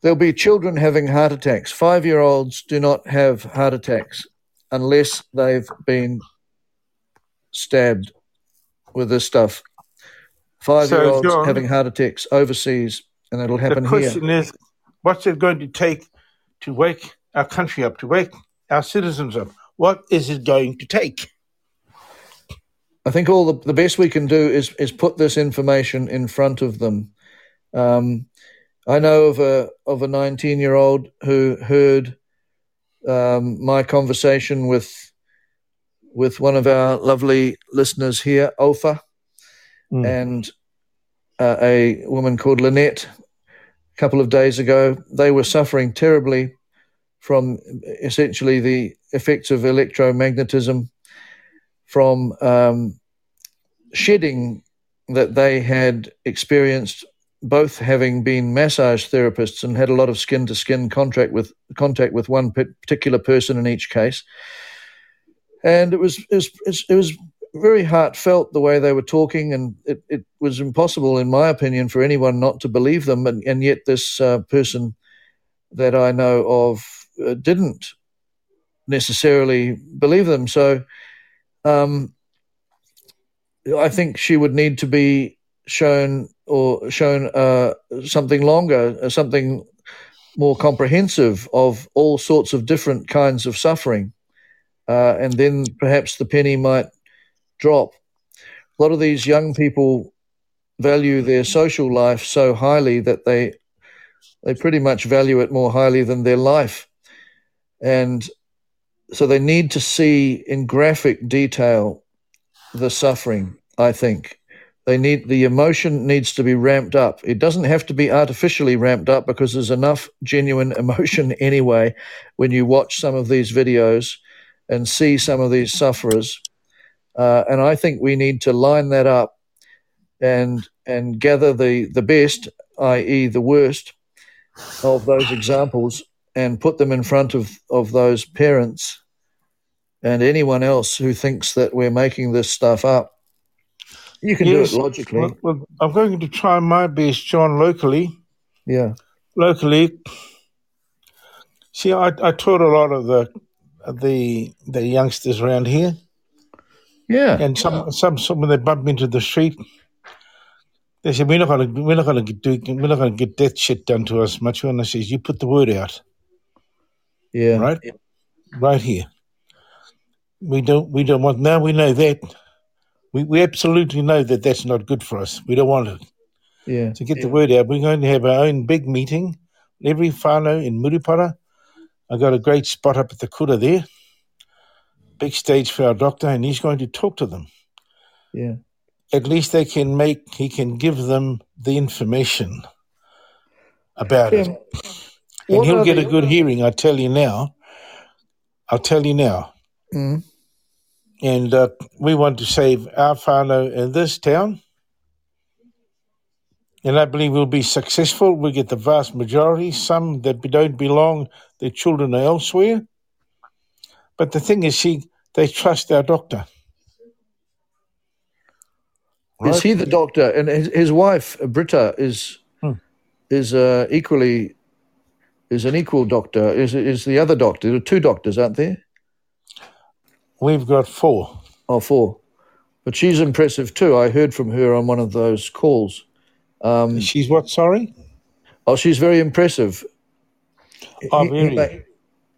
There'll be children having heart attacks. Five-year-olds do not have heart attacks unless they've been stabbed with this stuff. Five-year-olds so, John, having heart attacks overseas, and it'll happen here. The question here. is, what's it going to take to wake our country up, to wake our citizens up? What is it going to take? I think all the, the best we can do is is put this information in front of them. Um, I know of a of a nineteen-year-old who heard um, my conversation with with one of our lovely listeners here, Ofa, mm. and uh, a woman called Lynette a couple of days ago. They were suffering terribly from essentially the effects of electromagnetism from um, shedding that they had experienced, both having been massage therapists and had a lot of skin-to-skin contact with contact with one particular person in each case. And it was it was, it was very heartfelt the way they were talking, and it, it was impossible, in my opinion, for anyone not to believe them. And, and yet this uh, person that I know of uh, didn't necessarily believe them. So um, I think she would need to be shown or shown uh, something longer, something more comprehensive of all sorts of different kinds of suffering. Uh, and then perhaps the penny might drop. A lot of these young people value their social life so highly that they they pretty much value it more highly than their life. And so they need to see in graphic detail the suffering, I think. They need the emotion needs to be ramped up. It doesn't have to be artificially ramped up because there's enough genuine emotion anyway when you watch some of these videos and see some of these sufferers. Uh, and I think we need to line that up and and gather the, the best, that is the worst, of those examples and put them in front of, of those parents and anyone else who thinks that we're making this stuff up. You can yes, do it logically. Well, well, I'm going to try my best, John, locally. Yeah. Locally. See, I, I taught a lot of the the the youngsters around here. Yeah. And some, yeah. some some when they bump into the street, they said, We're not gonna we're not gonna do we're not gonna get that shit done to us much. And I says, you put the word out. Yeah. Right? Yeah. Right here. We don't we don't want now we know that. We we absolutely know that that's not good for us. We don't want it. Yeah. So get yeah. the word out. We're going to have our own big meeting. Every whānau in Murupara. I got a great spot up at the Kura there. Big stage for our doctor, and he's going to talk to them. Yeah. At least they can make he can give them the information about Pem, it. And he'll get the, a good hearing, I tell you now. I'll tell you now. Mm. And uh, we want to save our whānau in this town. And I believe we'll be successful. We'll get the vast majority. Some that don't belong, their children are elsewhere. But the thing is, see, they trust our doctor. Right? Is he the doctor? And his, his wife, Britta, is hmm. is uh, equally is an equal doctor. Is is the other doctor? There are two doctors, aren't there? We've got four. Oh, four. But she's impressive too. I heard from her on one of those calls. Um, she's what, sorry? Oh, she's very impressive. Oh, he, really? he, may,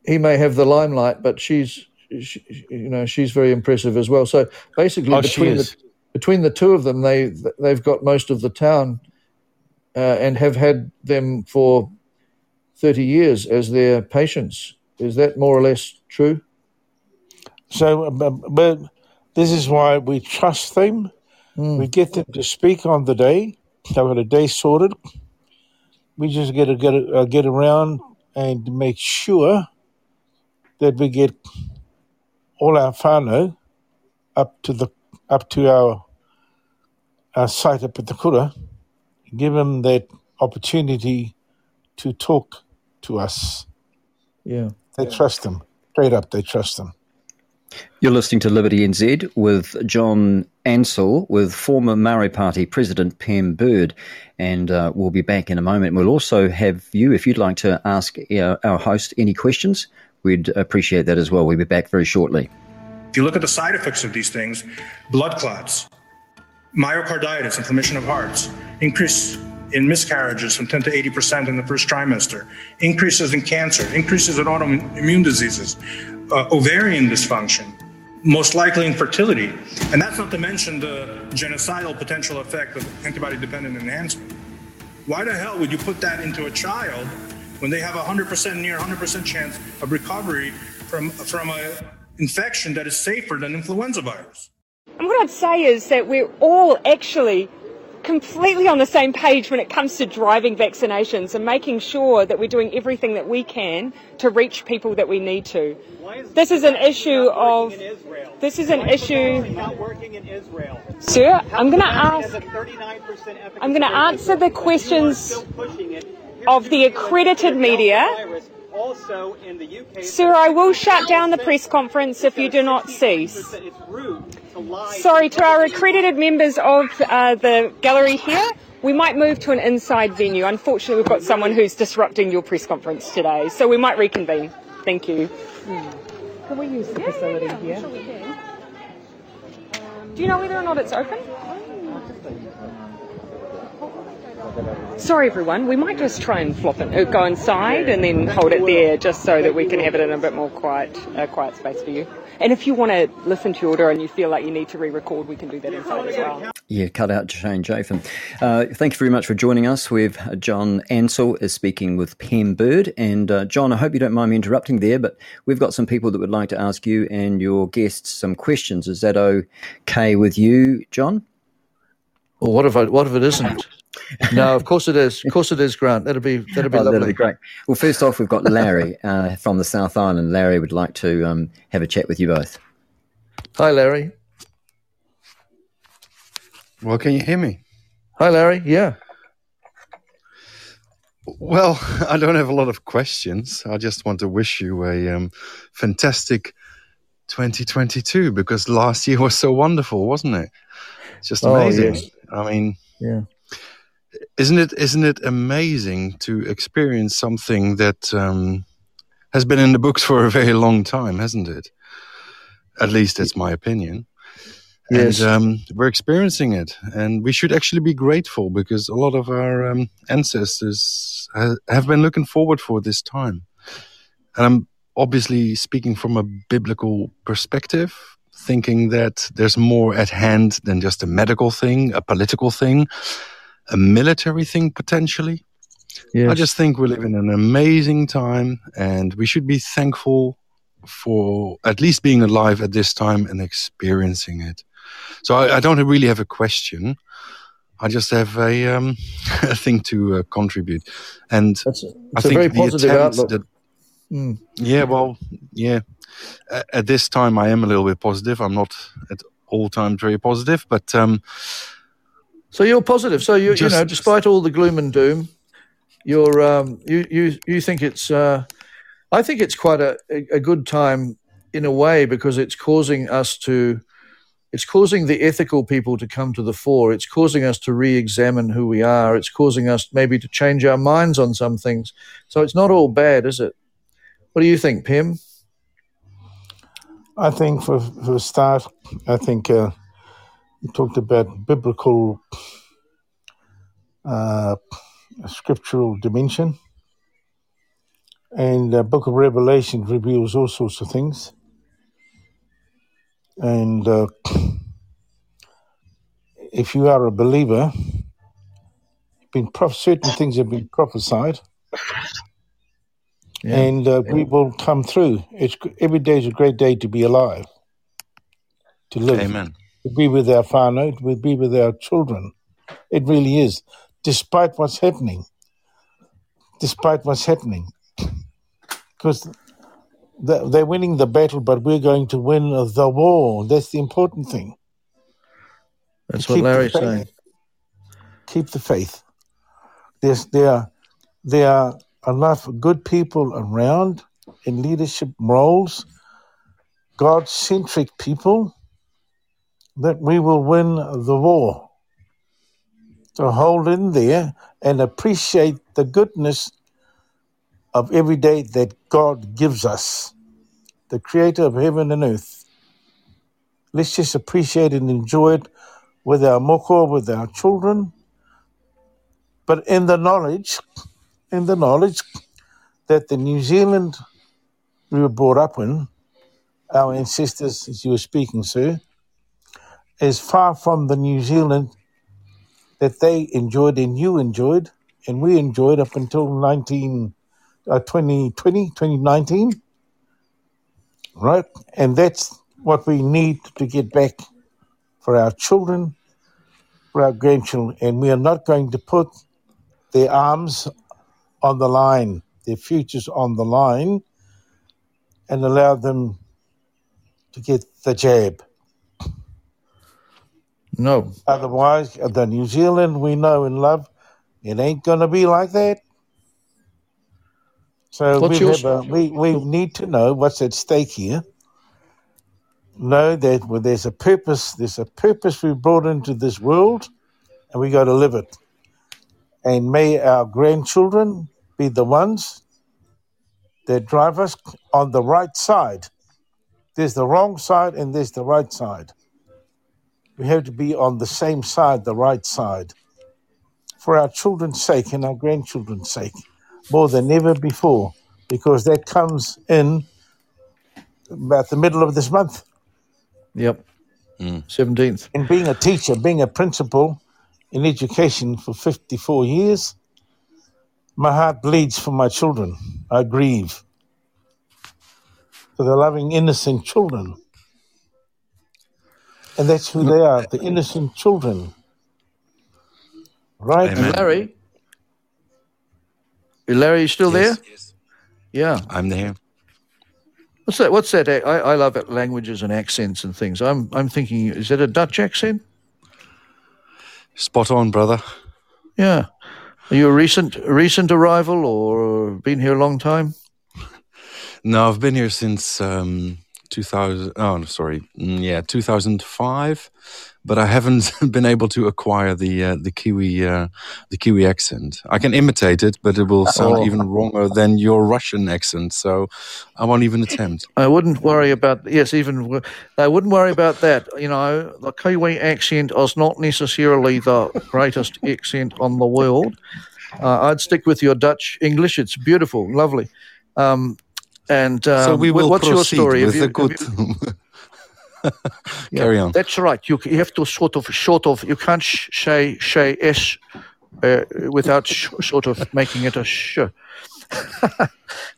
he may have the limelight, but she's, she, you know, she's very impressive as well. So basically, oh, between, the, between the two of them, they, they've got most of the town uh, and have had them for thirty years as their patients. Is that more or less true? So but this is why we trust them. Mm. We get them to speak on the day. They've got a day sorted. We just get to get, uh, get around and make sure that we get all our whānau up to the up to our our site up at the Kura, give them that opportunity to talk to us. Yeah, they yeah. trust them straight up. They trust them. You're listening to Liberty N Z with John Ansell, with former Māori Party President Pem Bird, and uh, we'll be back in a moment. We'll also have you, if you'd like to ask our, our host any questions, we'd appreciate that as well. We'll be back very shortly. If you look at the side effects of these things, blood clots, myocarditis, inflammation of hearts, increase in miscarriages from ten to eighty percent in the first trimester, increases in cancer, increases in autoimmune diseases, Uh, ovarian dysfunction, most likely infertility, and that's not to mention the genocidal potential effect of antibody-dependent enhancement. Why the hell would you put that into a child when they have a one hundred percent, near one hundred percent chance of recovery from from an infection that is safer than influenza virus? And what I'd say is that we're all actually completely on the same page when it comes to driving vaccinations and making sure that we're doing everything that we can to reach people that we need to. This is an issue of... This is an issue... Sir, I'm going to ask... I'm going to answer the questions of the accredited media. Sir, I will shut down the press conference if you do not cease. Sorry, to our accredited members of uh, the gallery here, we might move to an inside venue. Unfortunately, we've got someone who's disrupting your press conference today, so we might reconvene. Thank you. Mm. Can we use the yeah, facility yeah, yeah. here? I'm sure we can. Um, Do you know whether or not it's open? Sorry everyone, we might just try and flop it, go inside and then hold it there just so that we can have it in a bit more quiet uh, quiet space for you. And if you want to listen to your order and you feel like you need to re-record, we can do that inside as well. Yeah, cut out Shane Japham. Uh, thank you very much for joining us. We've uh, John Ansell is speaking with Pem Bird. And uh, John, I hope you don't mind me interrupting there, but we've got some people that would like to ask you and your guests some questions. Is that okay with you, John? Well, what if I, what if it isn't? No, of course it is. Of course it is, Grant. That'll be that'll be oh, lovely. That'll be great. Well, first off, we've got Larry uh, from the South Island. Larry would like to um, have a chat with you both. Hi, Larry. Well, can you hear me? Hi, Larry. Yeah. Well, I don't have a lot of questions. I just want to wish you a um, fantastic twenty twenty-two because last year was so wonderful, wasn't it? It's just amazing. Oh, yes. I mean, yeah. Isn't it? Isn't it amazing to experience something that um, has been in the books for a very long time, hasn't it? At least that's my opinion. Yes. And um, we're experiencing it, and we should actually be grateful because a lot of our um, ancestors ha- have been looking forward for this time. And I'm obviously speaking from a biblical perspective, thinking that there's more at hand than just a medical thing, a political thing, a military thing potentially. Yes. I just think we live in an amazing time and we should be thankful for at least being alive at this time and experiencing it. So I, I don't really have a question. I just have a, um, a thing to uh, contribute. And that's a, I think a very positive outlook. That, mm. Yeah, well, yeah. At, at this time, I am a little bit positive. I'm not at all times very positive, but... Um, So you're positive. So you, just, you know, despite all the gloom and doom, you're um, you you you think it's. Uh, I think it's quite a, a good time in a way because it's causing us to, it's causing the ethical people to come to the fore. It's causing us to re-examine who we are. It's causing us maybe to change our minds on some things. So it's not all bad, is it? What do you think, Pem? I think for for a start, I think. Uh, You talked about biblical, uh, scriptural dimension, and the Book of Revelation reveals all sorts of things. And uh, if you are a believer, been prof- certain things have been prophesied, yeah. and uh, yeah. we will come through. It's every day is a great day to be alive, to live. Amen. To be with our whānau, to be with our children. It really is, despite what's happening, despite what's happening. Because they're winning the battle, but we're going to win the war. That's the important thing. That's what Larry's saying. Keep the faith. There's, there, there are enough good people around in leadership roles, God-centric people, that we will win the war. So hold in there and appreciate the goodness of every day that God gives us, the creator of heaven and earth. Let's just appreciate and enjoy it with our moko, with our children, but in the knowledge, in the knowledge that the New Zealand we were brought up in, our ancestors, as you were speaking, sir, is far from the New Zealand that they enjoyed and you enjoyed and we enjoyed up until nineteen, uh, twenty twenty, twenty nineteen, right? And that's what we need to get back for our children, for our grandchildren, and we are not going to put their arms on the line, their futures on the line, and allow them to get the jab. No. Otherwise, the New Zealand we know and love, it ain't going to be like that. So we, have a, we we need to know what's at stake here. Know that well, there's a purpose. There's a purpose we brought into this world, and we got to live it. And may our grandchildren be the ones that drive us on the right side. There's the wrong side and there's the right side. We have to be on the same side, the right side, for our children's sake and our grandchildren's sake, more than ever before, because that comes in about the middle of this month. Yep, mm. seventeenth. And being a teacher, being a principal in education for fifty-four years, my heart bleeds for my children. I grieve for the loving, innocent children. And that's who they are, the innocent children. Right? Amen. Larry? Larry, you still yes, there? Yes. Yeah. I'm there. What's that? What's that? I, I love it, languages and accents and things. I'm I'm thinking, is that a Dutch accent? Spot on, brother. Yeah. Are you a recent recent arrival or been here a long time? No, I've been here since um, two thousand. Oh, sorry, yeah, two thousand five. But I haven't been able to acquire the uh, the Kiwi uh, the Kiwi accent. I can imitate it, but it will sound oh. even wronger than your Russian accent. So I won't even attempt. I wouldn't worry about yes, even I wouldn't worry about that. You know, the Kiwi accent is not necessarily the greatest accent on the world. Uh, I'd stick with your Dutch English. It's beautiful, lovely. Um, and um, so we will what's proceed your story? With you, a good. Carry yeah, on. That's right. You, you have to sort of, sort of, you can't sh- say, say S uh, without sh- sort of making it a sh.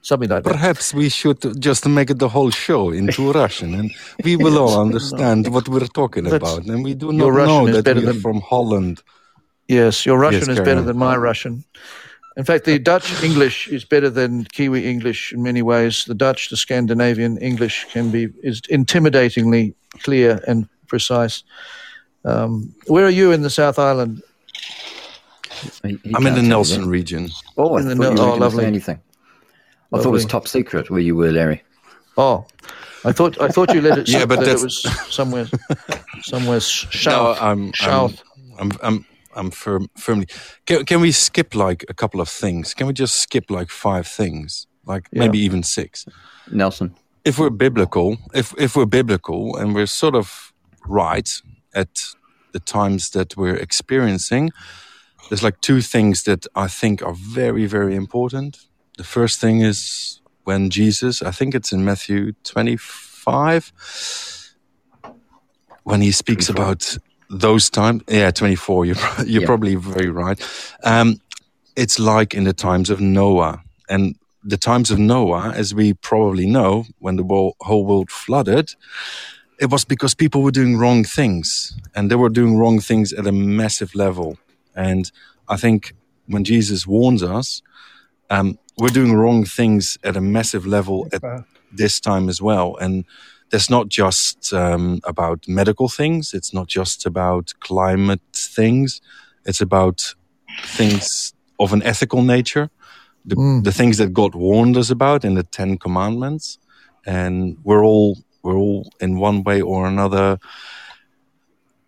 Something like that. Perhaps we should just make it the whole show into Russian and we will all understand what we're talking that's, about. And we do not know that we're than, from Holland. Yes, your Russian yes, is better on. than my Russian. In fact, the Dutch English is better than Kiwi English in many ways. The Dutch, the Scandinavian English can be is intimidatingly clear and precise. Um, where are you in the South Island? He, he I'm in the Nelson you. region. Oh, I in the thought N- you oh, lovely. Say anything. I lovely. thought it was top secret where you were, Larry. Oh, I thought I thought you let it. yeah, but that it was somewhere, somewhere south. No, I'm south. I'm. I'm, I'm I'm firm, firmly. Can, can we skip like a couple of things? Can we just skip like five things, like yeah. maybe even six? Nelson, if we're biblical, if if we're biblical and we're sort of right at the times that we're experiencing, there's like two things that I think are very, very important. The first thing is when Jesus, I think it's in Matthew twenty-five, when he speaks twenty-four about. Those times, yeah, twenty-four, you're, you're yeah. probably very right. Um, it's like in the times of Noah. And the times of Noah, as we probably know, when the whole, whole world flooded, it was because people were doing wrong things. And they were doing wrong things at a massive level. And I think when Jesus warns us, um, we're doing wrong things at a massive level at this time as well. And that's not just um, about medical things. It's not just about climate things. It's about things of an ethical nature, the, mm. the things that God warned us about in the Ten Commandments. And we're all we're all in one way or another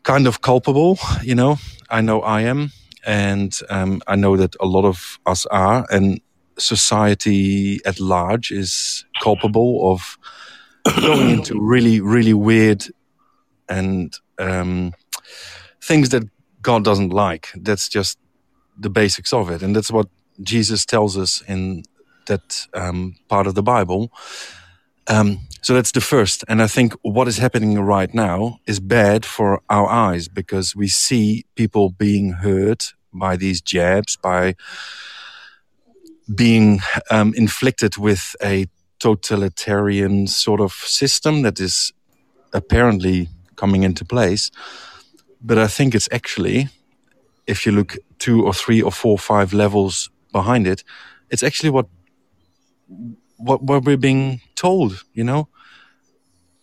kind of culpable. You know, I know I am, and um, I know that a lot of us are, and society at large is culpable of going into really, really weird and um, things that God doesn't like. That's just the basics of it. And that's what Jesus tells us in that um, part of the Bible. Um, so that's the first. And I think what is happening right now is bad for our eyes because we see people being hurt by these jabs, by being um, inflicted with a totalitarian sort of system that is apparently coming into place. But I think it's actually, if you look two or three or four or five levels behind it, it's actually what what, what we're being told, you know?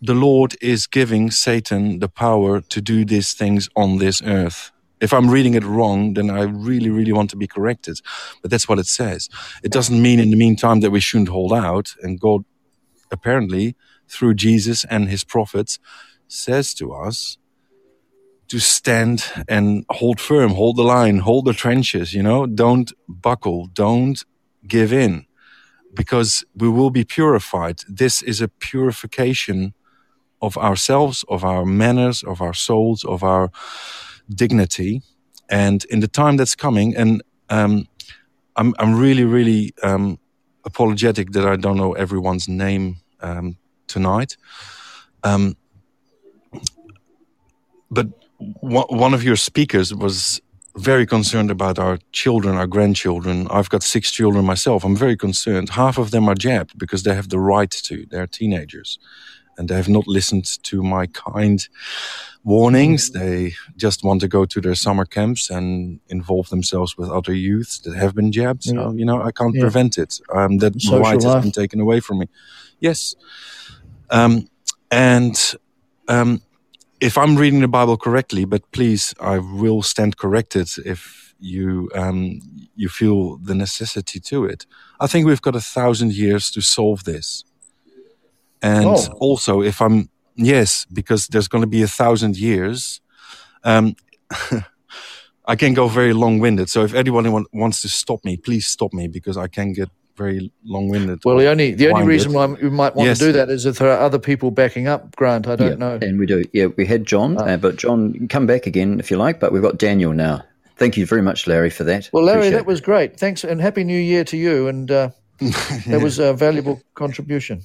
The Lord is giving Satan the power to do these things on this earth. If I'm reading it wrong, then I really, really want to be corrected. But that's what it says. It doesn't mean in the meantime that we shouldn't hold out. And God, apparently, through Jesus and his prophets, says to us to stand and hold firm, hold the line, hold the trenches, you know. Don't buckle, don't give in, because we will be purified. This is a purification of ourselves, of our manners, of our souls, of our dignity. And in the time that's coming, and um, I'm, I'm really, really um, apologetic that I don't know everyone's name um, tonight. Um, but w- one of your speakers was very concerned about our children, our grandchildren. I've got six children myself. I'm very concerned. Half of them are jabbed because they have the right to. They're teenagers. And they have not listened to my kind warnings. They just want to go to their summer camps and involve themselves with other youths that have been jabbed. So, yeah. you know, I can't yeah. prevent it. Um, that Social right life. has been taken away from me. Yes. Um, and um, if I'm reading the Bible correctly, but please, I will stand corrected if you um, you feel the necessity to it. I think we've got a thousand years to solve this. And oh. also, if I'm, yes, because there's going to be a thousand years, um, I can go very long-winded. So if anyone want, wants to stop me, please stop me, because I can get very long-winded. Well, the only the only winded. reason why we might want yes. to do that is if there are other people backing up, Grant, I don't yeah, know. And we do. Yeah, we had John, oh. uh, but John, come back again if you like, but we've got Daniel now. Thank you very much, Larry, for that. Well, Larry, Appreciate that was great. Thanks, and Happy New Year to you, and uh, yeah. that was a valuable contribution.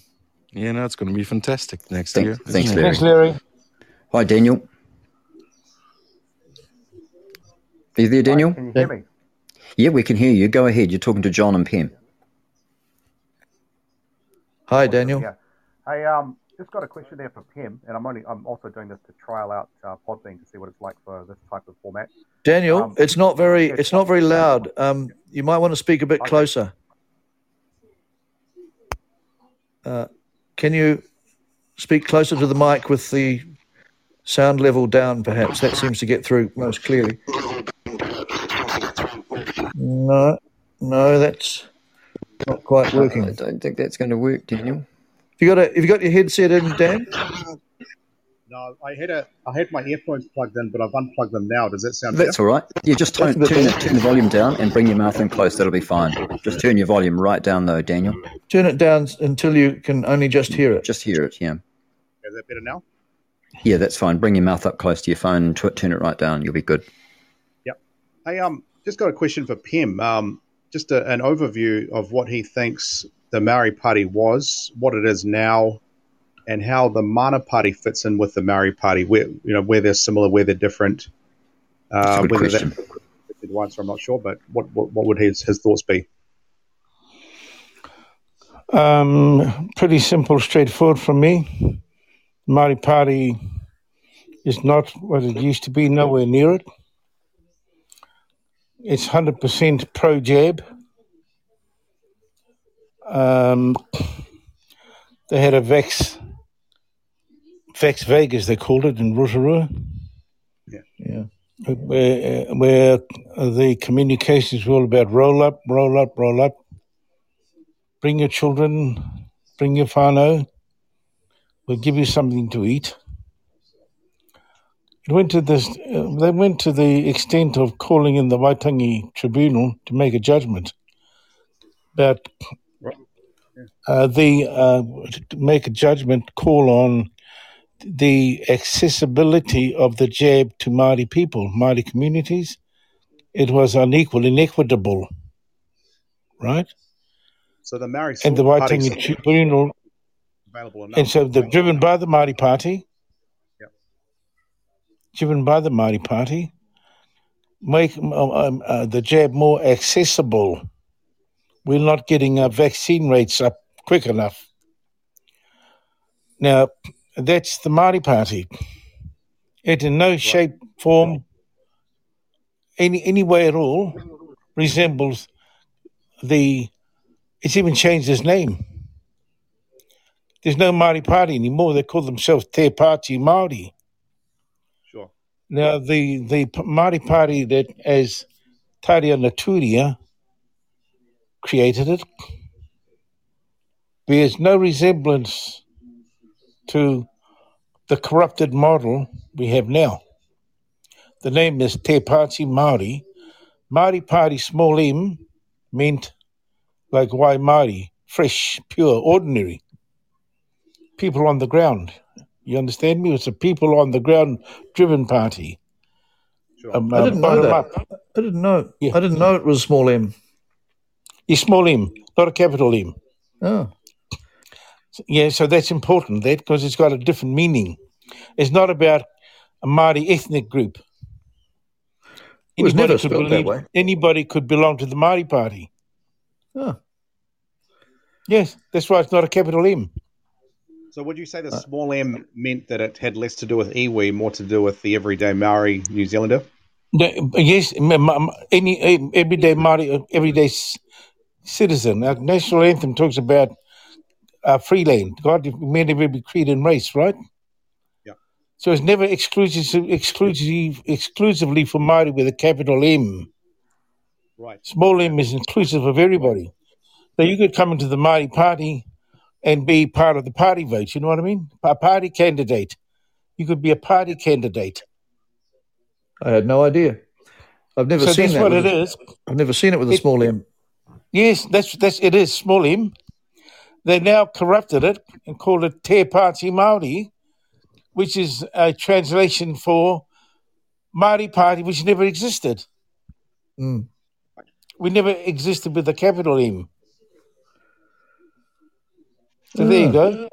Yeah, no, it's going to be fantastic next Thank, year. Thanks, Larry. Thanks, Larry. Hi, Daniel. Are you there, Daniel? Hi, can you hear me? Yeah, we can hear you. Go ahead. You're talking to John and Pem. Hi, Daniel. Yeah. Hey, um, just got a question there for Pem, and I'm only I'm also doing this to trial out uh, Podbean to see what it's like for this type of format. Daniel, um, it's not very it's, it's not very loud. Um, you might want to speak a bit closer. Uh. Can you speak closer to the mic with the sound level down, perhaps? That seems to get through most clearly. No, no, that's not quite working. I don't think that's going to work, Daniel. Have you got, a, have you got your headset in, Dan? No, I had a, I had my earphones plugged in, but I've unplugged them now. Does that sound better? That's all right. You just turn, turn, it, turn the volume down and bring your mouth in close. That'll be fine. Just turn your volume right down, though, Daniel. Turn it down until you can only just hear it. Just hear it, yeah. Is that better now? Yeah, that's fine. Bring your mouth up close to your phone and t- turn it right down. You'll be good. Yep. Hey, um, just got a question for Pem. Um, just a, an overview of what he thinks the Maori Party was, what it is now, and how the Mana Party fits in with the Maori Party, where you know where they're similar, where they're different. Uh, whether that's the answer, I'm not sure, but what what, what would his, his thoughts be? Um, pretty simple, straightforward from me. The Maori Party is not what it used to be, nowhere near it. It's one hundred percent pro-jab. Um, they had a vax... Vax Vegas, they called it, in Rotorua, yeah, yeah. Where, where the communications were all about roll up, roll up, roll up, bring your children, bring your whānau, we'll give you something to eat. It went to this, uh, they went to the extent of calling in the Waitangi Tribunal to make a judgment about uh, the, uh, to make a judgment call on the accessibility of the jab to Māori people, Māori communities. It was unequal, inequitable, right? So the Maori and the Waitangi Tribunal, available enough, and so they're driven by the Māori Party, yep. driven by the Māori Party, make um, uh, the jab more accessible. We're not getting our vaccine rates up quick enough. Now, that's the Māori Party. It in no shape, form, any any way at all resembles the... It's even changed its name. There's no Māori Party anymore. They call themselves Te Pāti Māori. Sure. Now, the, the Māori Party that, as Tāria Naturia created it, bears no resemblance to the corrupted model we have now. The name is Te Pāti Māori. Māori Party, small m, meant like wai Māori, fresh, pure, ordinary, people on the ground, You understand me? It's a people on the ground driven party. Sure. Um, I didn't um, know that. Up. I didn't know. Yeah. I didn't know it was small m. It's small m, not a capital M. Oh. Yeah, so that's important, that, because it's got a different meaning. It's not about a Māori ethnic group. It was anybody never could believe, that way. Anybody could belong to the Māori Party. Oh. Yes, that's why it's not a capital M. So would you say the small m meant that it had less to do with iwi, more to do with the everyday Māori New Zealander? No, yes, any everyday Māori, everyday citizen. Our national anthem talks about uh, free land. God meant every creed and race, right? Yeah. So it's never exclusive, exclusive, exclusively for Māori with a capital M. Right. Small m is inclusive of everybody. So you could come into the Māori Party and be part of the party vote, you know what I mean? A party candidate. You could be a party candidate. I had no idea. I've never so seen that's that. That's what it a, is. I've never seen it with it, a small m. Yes, that's that's it is, small m. They now corrupted it and called it Te Pāti Māori, which is a translation for Māori Party, which never existed. Mm. We never existed with a capital M. So there you go.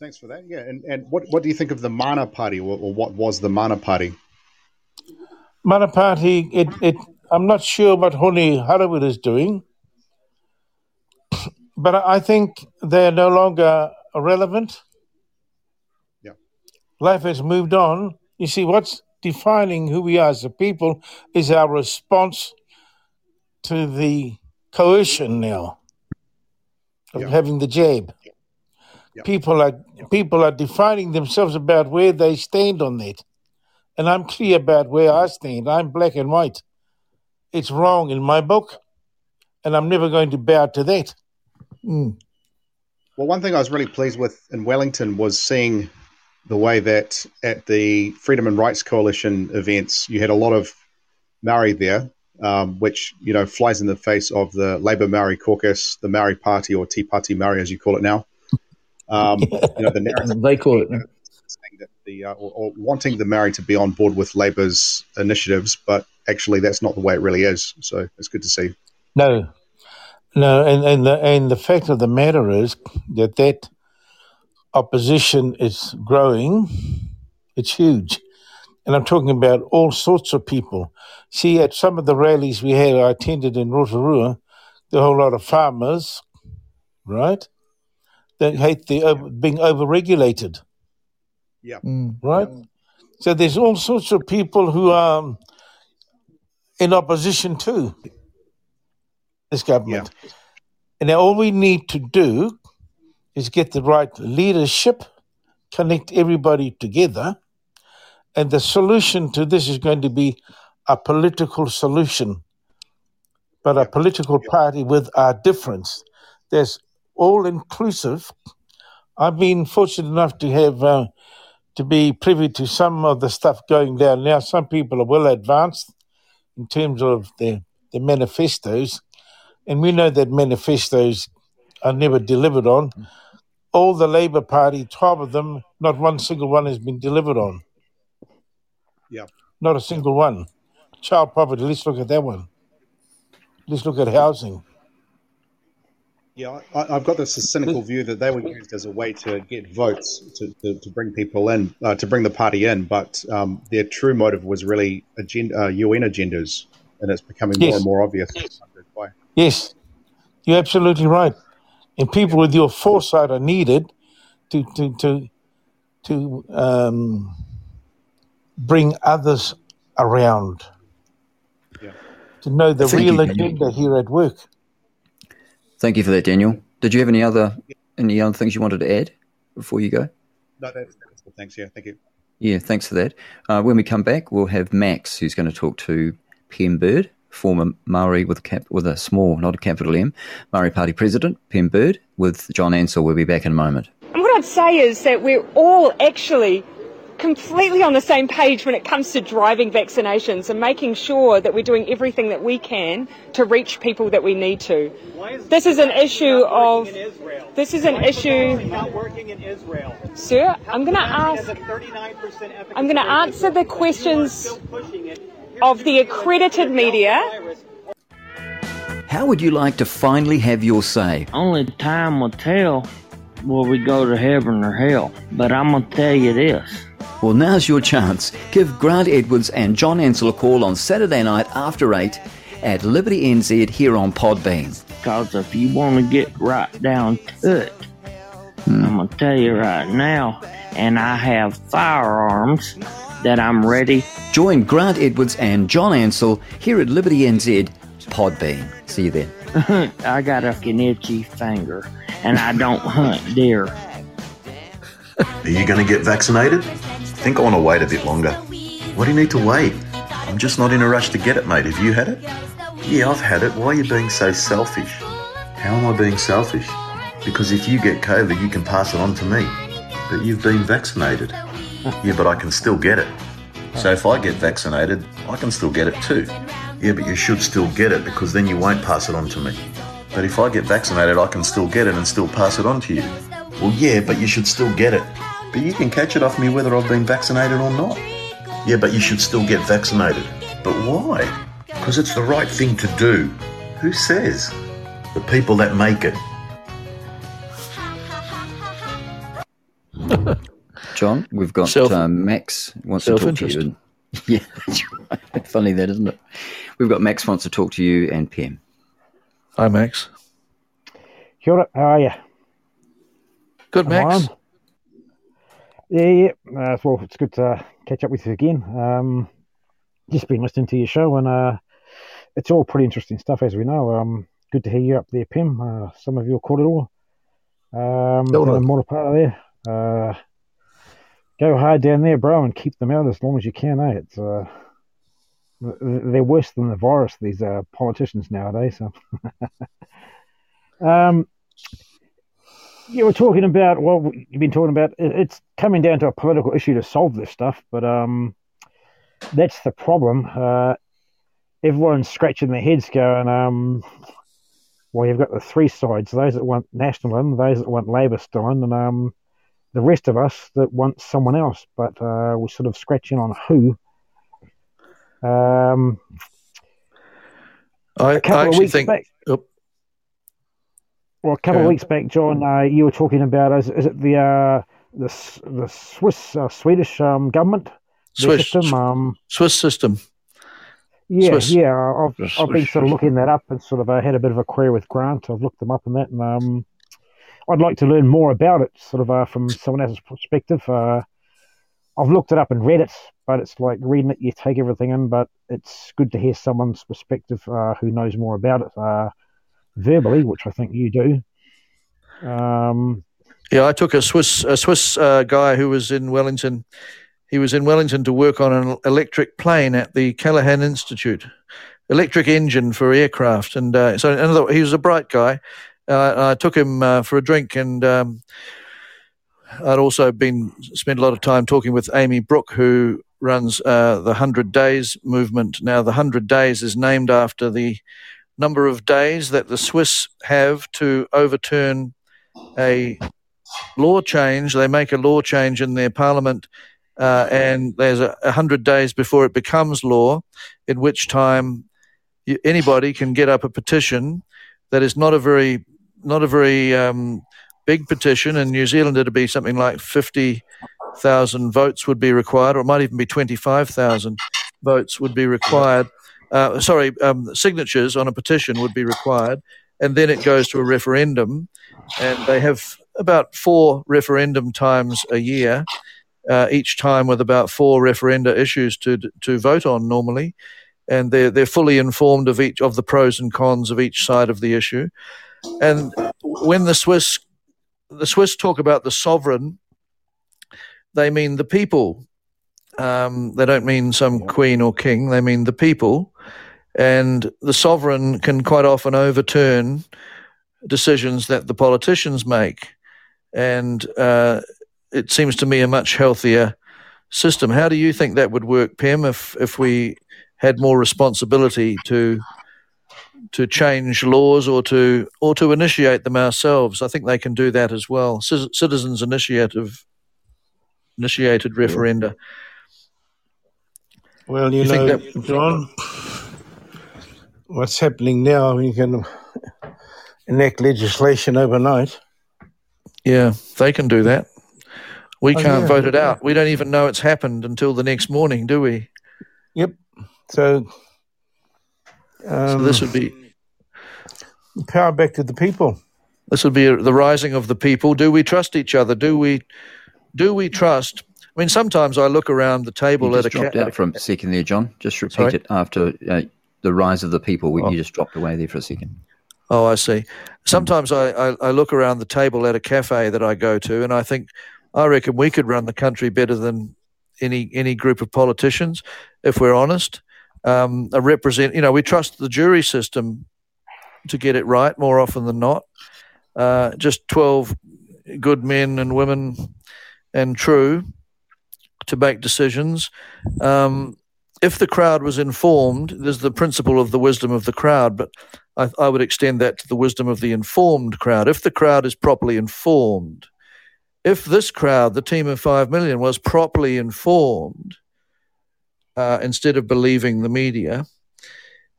Thanks for that. Yeah, and, and what, what do you think of the Mana Party, or, or what was the Mana Party? Mana Party, it, it, I'm not sure what Hone Harawira is doing, but I think they're no longer relevant. Yeah. Life has moved on. You see, what's defining who we are as a people is our response to the coercion now. Of yep. having the jab. Yep. Yep. People are yep. people are defining themselves about where they stand on that. And I'm clear about where I stand. I'm black and white. It's wrong in my book, and I'm never going to bow to that. Mm. Well, one thing I was really pleased with in Wellington was seeing the way that at the Freedom and Rights Coalition events, you had a lot of Māori there. Um, which, you know, flies in the face of the Labour Māori Caucus, the Māori Party, or Te Pāti Māori, as you call it now. Um, you know, the narrative they call it, you know, saying that the uh, or, or wanting the Māori to be on board with Labour's initiatives, but actually that's not the way it really is. So it's good to see. No, no, and and the and the fact of the matter is that that opposition is growing. It's huge. And I'm talking about all sorts of people. See, at some of the rallies we had, I attended in Rotorua, the whole lot of farmers, right, that hate the over, being over-regulated. Yeah. Right? Yeah. So there's all sorts of people who are in opposition to this government. Yeah. And now all we need to do is get the right leadership, connect everybody together, and the solution to this is going to be a political solution, but a political party with a difference. That's all-inclusive. I've been fortunate enough to have uh, to be privy to some of the stuff going down now. Some people are well advanced in terms of their, their manifestos, and we know that manifestos are never delivered on. All the Labour Party, twelve of them, not one single one has been delivered on. Yeah, not a single one. Child poverty. Let's look at that one. Let's look at housing. Yeah, I, I've got this cynical view that they were used as a way to get votes to, to, to bring people in, uh, to bring the party in. But um, their true motive was really agenda, uh, U N agendas, and it's becoming yes. more and more obvious. Yes. yes, you're absolutely right. And people yeah. with your foresight are needed to to to to. Um, bring others around yeah. to know the Thank real you, agenda here at work. Thank you for that, Daniel. Did you have any other any other things you wanted to add before you go? No, that's good. Thanks, yeah, thank you. Yeah, thanks for that. Uh, when we come back, we'll have Max, who's going to talk to Pem Bird, former Māori with a, cap, with a small, not a capital M, Māori Party President, Pem Bird, with John Ansell. We'll be back in a moment. And what I'd say is that we're all actually completely on the same page when it comes to driving vaccinations and making sure that we're doing everything that we can to reach people that we need to. Is this is an issue of this is an Why is issue not working in Israel? Sir, How I'm going to ask I'm going to answer the questions of the accredited media. How would you like to finally have your say? Only time will tell will we go to heaven or hell, but I'm going to tell you this. Well, now's your chance. Give Grant Edwards and John Ansell a call on Saturday night after eight at Liberty N Z here on Podbean. Because if you want to get right down to it, hmm. I'm going to tell you right now, and I have firearms that I'm ready. Join Grant Edwards and John Ansell here at Liberty N Z Podbean. See you then. I got a fucking itchy finger, and I don't hunt deer. Are you going to get vaccinated? I think I want to wait a bit longer. What do you need to wait? I'm just not in a rush to get it, mate. Have you had it? Yeah, I've had it. Why are you being so selfish? How am I being selfish? Because if you get COVID, you can pass it on to me. But you've been vaccinated. Yeah, but I can still get it. So if I get vaccinated, I can still get it too. Yeah, but you should still get it because then you won't pass it on to me. But if I get vaccinated, I can still get it and still pass it on to you. Well, yeah, but you should still get it. But you can catch it off me whether I've been vaccinated or not. Yeah, but you should still get vaccinated. But why? Because it's the right thing to do. Who says? The people that make it. John, we've got Self- uh, Max wants to talk to you. Yeah, that's right. Funny that, isn't it? We've got Max wants to talk to you and Pem. Hi, Max. Kia ora, how are you? Good, Max. Yeah, yeah. Uh, well, it's good to catch up with you again. Um, just been listening to your show, and uh, it's all pretty interesting stuff, as we know. Um, good to hear you up there, Pem. Uh, some of your korero. Um, down in Murupara there. Uh, go hard down there, bro, and keep them out as long as you can, eh? It's, uh, they're worse than the virus, these uh, politicians nowadays. So. um, you were talking about, well, you've been talking about, it's coming down to a political issue to solve this stuff, but um, that's the problem. Uh, everyone's scratching their heads going, um, well, you've got the three sides, those that want National in, those that want Labour still in, and um, the rest of us that want someone else, but uh, we're sort of scratching on who. Um, I, a couple I of weeks think, back, oh, well, a couple yeah. of weeks back, John, uh, you were talking about is, is it the uh, the the Swiss uh, Swedish um, government Swiss system? Um, Swiss system. Yeah, Swiss. yeah. I've Swiss. I've been sort of looking that up and sort of uh, had a bit of a query with Grant. I've looked them up and that, and um. I'd like to learn more about it, sort of uh, from someone else's perspective. Uh, I've looked it up and read it, but it's like reading it, you take everything in, but it's good to hear someone's perspective uh, who knows more about it uh, verbally, which I think you do. Um, yeah, I took a Swiss a Swiss uh, guy who was in Wellington. He was in Wellington to work on an electric plane at the Callaghan Institute, electric engine for aircraft. And uh, so another, he was a bright guy. Uh, I took him uh, for a drink, and um, I'd also been spent a lot of time talking with Amy Brooke, who runs uh, the one hundred days movement. Now, the one hundred days is named after the number of days that the Swiss have to overturn a law change. They make a law change in their parliament, uh, and there's one hundred days before it becomes law, in which time you, anybody can get up a petition. That is not a very not a very um, big petition. In New Zealand, it'd be something like fifty thousand votes would be required, or it might even be twenty-five thousand votes would be required. Uh, sorry, um, signatures on a petition would be required, and then it goes to a referendum, and they have about four referendum times a year, uh, each time with about four referenda issues to to vote on normally. And they're they're fully informed of each of the pros and cons of each side of the issue. And when the Swiss the Swiss talk about the sovereign, they mean the people. Um, they don't mean some queen or king. They mean the people. And the sovereign can quite often overturn decisions that the politicians make. And uh, it seems to me a much healthier system. How do you think that would work, Pem, if, if we had more responsibility to to change laws or to or to initiate them ourselves? I think they can do that as well. C- citizens initiative initiated referenda. Well, you, you know, that- John, what's happening now, you can enact legislation overnight. Yeah, they can do that. We oh, can't yeah, vote it yeah. out. We don't even know it's happened until the next morning, do we? Yep. So, um, so this would be... power back to the people. This would be a, the rising of the people. Do we trust each other? Do we Do we trust... I mean, sometimes I look around the table at a... You just dropped out for a second there, John. Just repeat Sorry? it after uh, the rise of the people. We, oh. You just dropped away there for a second. Oh, I see. Sometimes I, I, I look around the table at a cafe that I go to and I think, I reckon we could run the country better than any any group of politicians, if we're honest. Um, I represent, you know, we trust the jury system to get it right more often than not. Uh, just twelve good men and women and true to make decisions. Um, if the crowd was informed, there's the principle of the wisdom of the crowd, but I, I would extend that to the wisdom of the informed crowd. If the crowd is properly informed, if this crowd, the team of five million, was properly informed uh, instead of believing the media,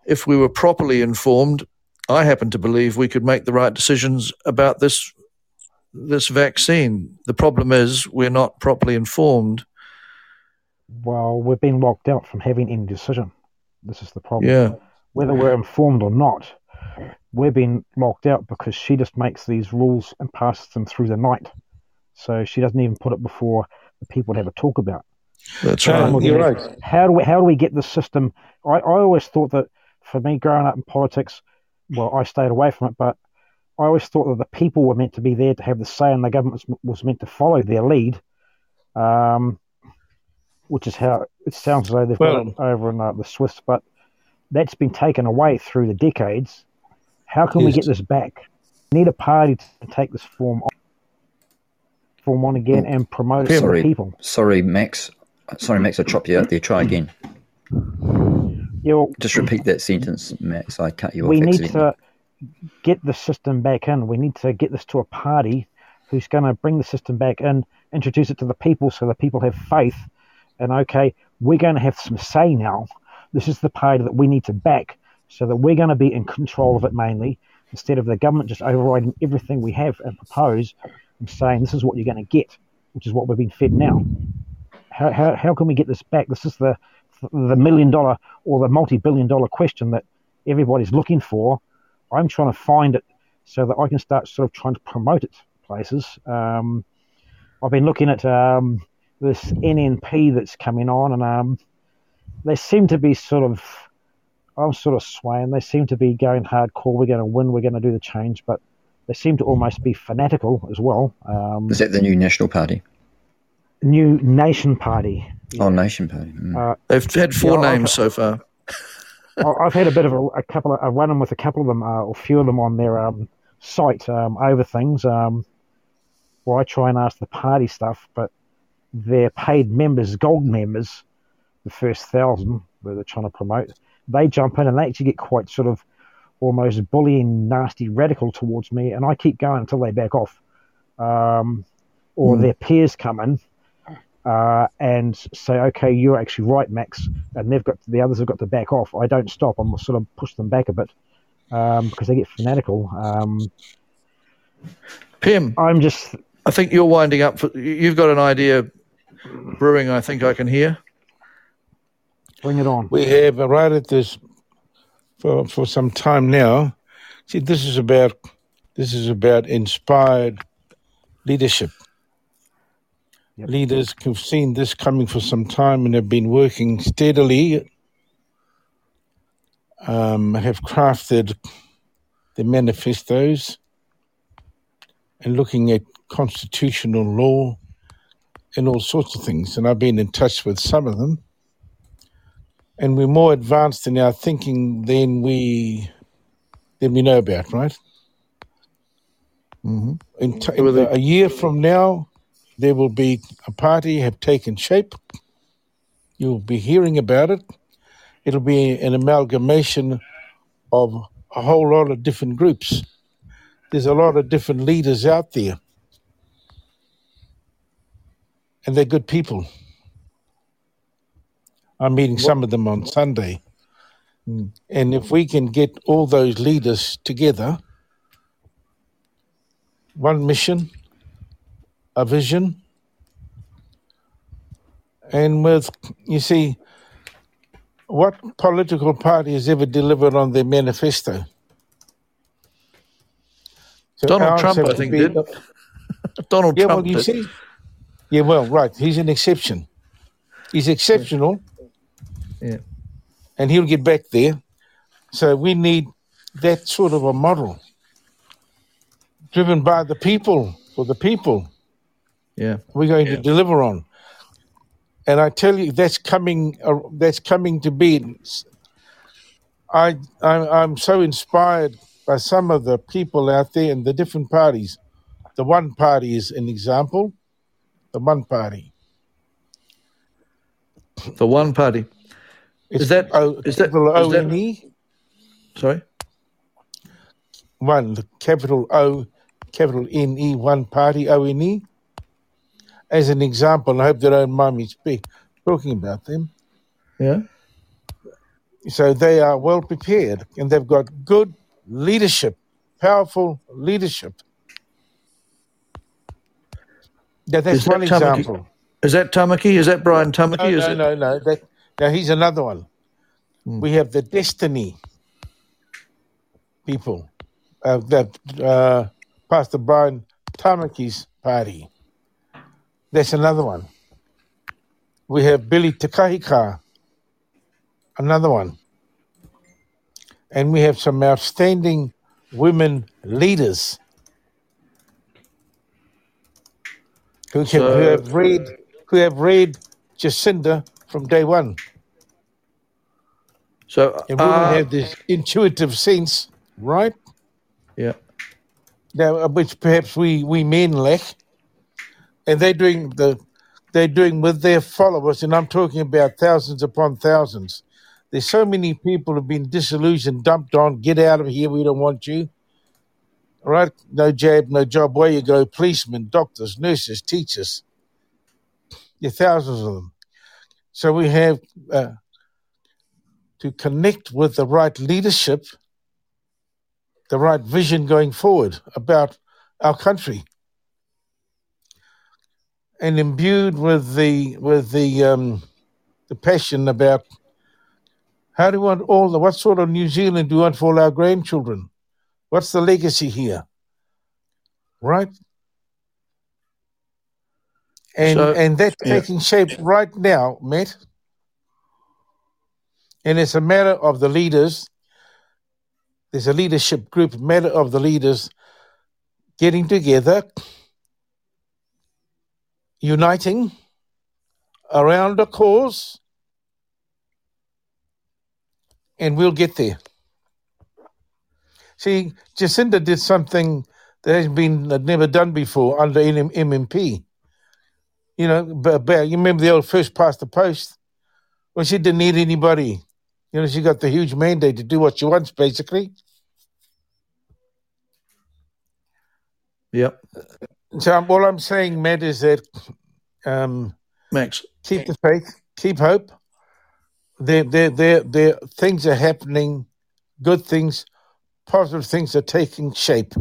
if we were properly informed, I happen to believe we could make the right decisions about this this vaccine. The problem is we're not properly informed. Well, we've been locked out from having any decision. This is the problem. Yeah. Whether we're informed or not, we're being locked out because she just makes these rules and passes them through the night. So she doesn't even put it before the people to have a talk about. That's right. Um, You're right. How do we how do we get the system? I, I always thought that for me growing up in politics, well, I stayed away from it, but I always thought that the people were meant to be there to have the say, and the government was, was meant to follow their lead. Um, which is how it sounds as though they've well, got it over in uh, the Swiss, but. That's been taken away through the decades. How can yes. we get this back? We need a party to take this form on, form on again and promote it sorry, to the people. Sorry, Max. Sorry, Max, I chopped you out there. Try again. Yeah, well, just repeat that sentence, Max. I cut you off. We need to get the system back in. We need to get this to a party who's going to bring the system back in, introduce it to the people so the people have faith. And, okay, we're going to have some say now. This is the party that we need to back so that we're going to be in control of it mainly instead of the government just overriding everything we have and propose and saying this is what you're going to get, which is what we've been fed now. How how, how can we get this back? This is the, the million-dollar or the multi-billion-dollar question that everybody's looking for. I'm trying to find it so that I can start sort of trying to promote it places. Um, I've been looking at um, this M M P that's coming on and... Um, They seem to be sort of, I'm sort of swaying. They seem to be going hardcore. We're going to win. We're going to do the change. But they seem to almost be fanatical as well. Um, Is that the new National Party? New Nation Party. Oh, Nation Party. Mm. Uh, They've had four you know, names I've, so far. I've had a bit of a, a couple of, I've run in with a couple of them, uh, or a few of them on their um, site um, over things. Um, where I try and ask the party stuff, but their paid members, gold members, the first thousand where they're trying to promote, they jump in and they actually get quite sort of almost bullying, nasty, radical towards me, and I keep going until they back off. Um, or mm. their peers come in uh, and say, okay, you're actually right, Max, and they've got the others have got to back off. I don't stop. I'm sort of push them back a bit um, because they get fanatical. Um, Pem, I'm just... I think you're winding up. For, you've got an idea brewing, I think I can hear. Bring it on. We have arrived at this for for some time now. See, this is about this is about inspired leadership. Yep. Leaders who've seen this coming for some time and have been working steadily, um, have crafted the manifestos and looking at constitutional law and all sorts of things. And I've been in touch with some of them. And we're more advanced in our thinking than we than we know about, right? Mm-hmm. In t- a year from now, there will be a party have taken shape. You'll be hearing about it. It'll be an amalgamation of a whole lot of different groups. There's a lot of different leaders out there. And they're good people. I'm meeting what? some of them on Sunday. Mm. And if we can get all those leaders together, one mission, a vision, and with, you see, what political party has ever delivered on their manifesto? So Donald Trump, I think, did. Donald yeah, Trump well, you did. See, yeah, well, right. He's an exception. He's exceptional. Yeah. yeah. And he'll get back there. So we need that sort of a model driven by the people, for the people. Yeah. We're going yeah. to deliver on. And I tell you, that's coming. Uh, that's coming to be. I, I, I'm so inspired by some of the people out there in the different parties. The One Party is an example. The One Party. The One Party. It's is that? O, is that? O N E. Sorry. One, the capital O, capital N E. One Party, O N E. As an example, and I hope they don't mind me speak, talking about them. Yeah. So they are well prepared, and they've got good leadership, powerful leadership. Now, that's that one Tamaki? example. Is that Tamaki? Is that Brian Tamaki? No, no, Is no, it... no. That, now, here's another one. Hmm. We have the Destiny people, uh, that uh, Pastor Brian Tamaki's party. That's another one. We have Billy Takahika, another one. And we have some outstanding women leaders who, can, so, who have read who have read Jacinda from day one. So uh, and women have this intuitive sense, right? Yeah. Now, which perhaps we, we men lack. And they're doing the, they're doing with their followers, and I'm talking about thousands upon thousands. There's so many people who've been disillusioned, dumped on, get out of here, we don't want you. All right? No jab, no job, where you go, policemen, doctors, nurses, teachers. There are thousands of them. So we have uh, to connect with the right leadership, the right vision going forward about our country. And imbued with the with the um, the passion about how do we want all the what sort of New Zealand do we want for our grandchildren? What's the legacy here, right? And so, and that's yeah. taking shape right now, Matt. And it's a matter of the leaders. There's a leadership group, matter of the leaders getting together. Uniting around a cause, and we'll get there. See, Jacinda did something that has been never done before under M M P. You know, but you remember the old first past the post? Well, she didn't need anybody. You know, she got the huge mandate to do what she wants, basically. Yep. So um, all I'm saying, Matt, is that um, Max, keep the faith, keep hope. There, there, there, there. Things are happening, good things, positive things are taking shape.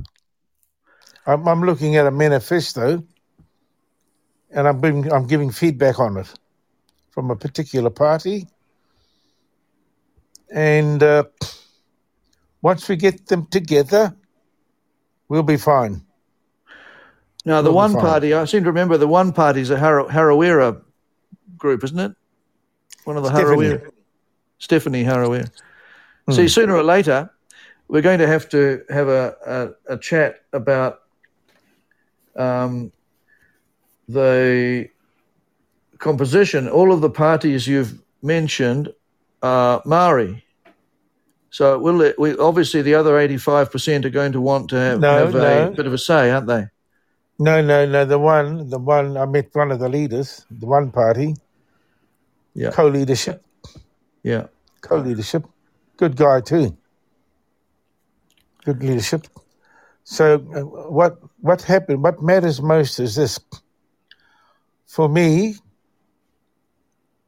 I'm, I'm looking at a manifesto, and I'm being, I'm giving feedback on it from a particular party. And uh, once we get them together, we'll be fine. Now, the One Party, I seem to remember the One Party is a Haro, Harawira group, isn't it? One of the Stephanie. Harawira. Stephanie Harawira. Mm. See, sooner or later, we're going to have to have a, a, a chat about um, the composition. All of the parties you've mentioned are Māori. So we'll, we, obviously the other eighty-five percent are going to want to have, no, have no. a bit of a say, aren't they? No, no, no. The one, the one. I met one of the leaders, the one party. Yeah. Co-leadership. Yeah. Co-leadership. Good guy too. Good leadership. So what what happened? What matters most is this. For me,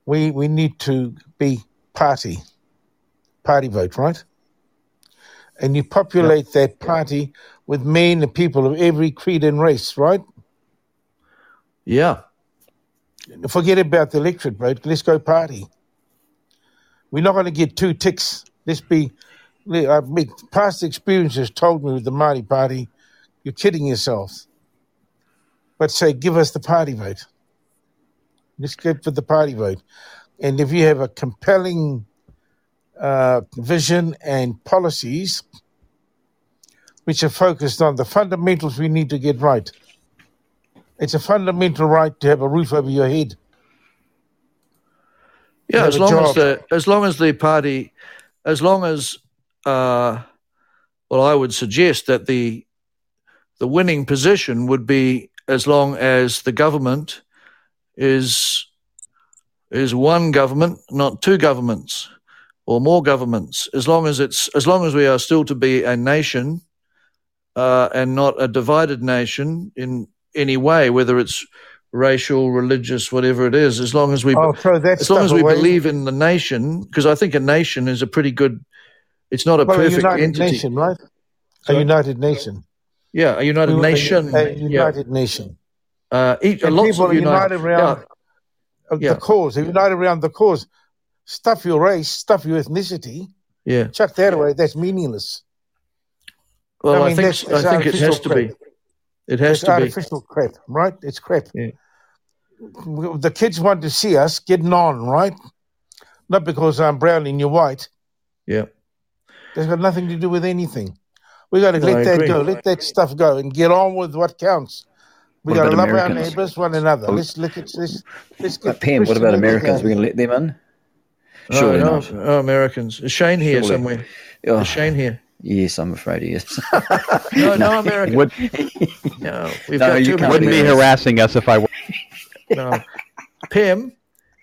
we we need to be party, party vote, right? And you populate yeah. that party with men and people of every creed and race, right? Yeah. Forget about the electorate vote. Let's go party. We're not going to get two ticks. Let's be. I mean, past experiences told me with the Māori Party, you're kidding yourself. But say, give us the party vote. Let's go for the party vote. And if you have a compelling uh, vision and policies which are focused on the fundamentals we need to get right. It's a fundamental right to have a roof over your head. Yeah, as long as the, as long as the party, as long as, uh, well, I would suggest that the the winning position would be as long as the government is is one government, not two governments or more governments. As long as it's as long as we are still to be a nation uh, and not a divided nation in any way, whether it's racial, religious, whatever it is, as long as we oh, throw that as long as we away. believe in the nation, because I think a nation is a pretty good. It's not a well, perfect a entity, nation, right? So, a united nation. Yeah, a united we nation. A, a united yeah. nation. Uh, each, a lot of united, united around yeah. the yeah. cause. They're united around the cause. Stuff your race, stuff your ethnicity. Yeah, chuck that away. That's meaningless. Well, I, mean, I think that's, that's I think it has crap. to be. It has it's to artificial be artificial crap, right? It's crap. Yeah. The kids want to see us getting on, right? Not because I'm brown and you're white. Yeah. It's got nothing to do with anything. We got to no, let I that agree. go, let that stuff go, and get on with what counts. We got to love Americans? our neighbours, one another. Let's look at this. Pam, what about Americans? We can let them in? Sure, oh, no. not. Oh, Americans. Is Shane here Surely. somewhere? Oh. Is Shane here? Yes, I'm afraid he is. no, no, no, American. Would, no, we've no, got you wouldn't be harassing us if I were. No. Pam,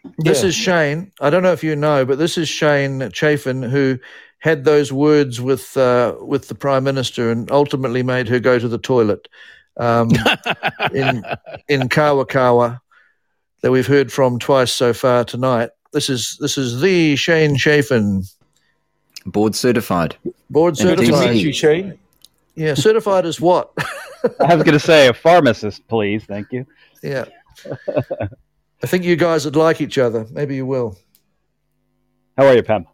yeah. this is Shane. I don't know if you know, but this is Shane Chafin, who had those words with uh, with the Prime Minister and ultimately made her go to the toilet um, in in Kawakawa that we've heard from twice so far tonight. This is this is the Shane Chafin, board certified, board certified. Thank you, Shane. Yeah, certified as what? I was going to say a pharmacist, please. Thank you. Yeah, I think you guys would like each other. Maybe you will. How are you, Pam?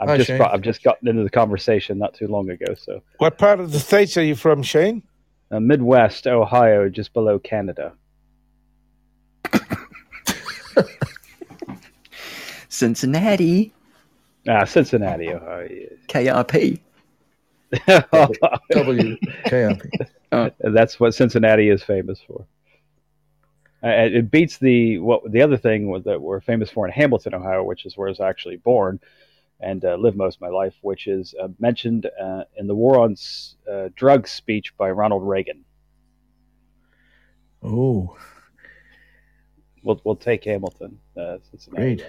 I've Hi, just Shane. I've just gotten into the conversation not too long ago. So, what part of the states are you from, Shane? Uh, Midwest, Ohio, just below Canada. Cincinnati. Ah, Cincinnati, Ohio. Yes. K R P. W K R P. Oh. That's what Cincinnati is famous for. Uh, it beats the what the other thing that we're famous for in Hamilton, Ohio, which is where I was actually born. And uh, live most of my life, which is uh, mentioned uh, in the War on uh, Drugs speech by Ronald Reagan. Oh, we'll we'll take Hamilton. Uh, Great.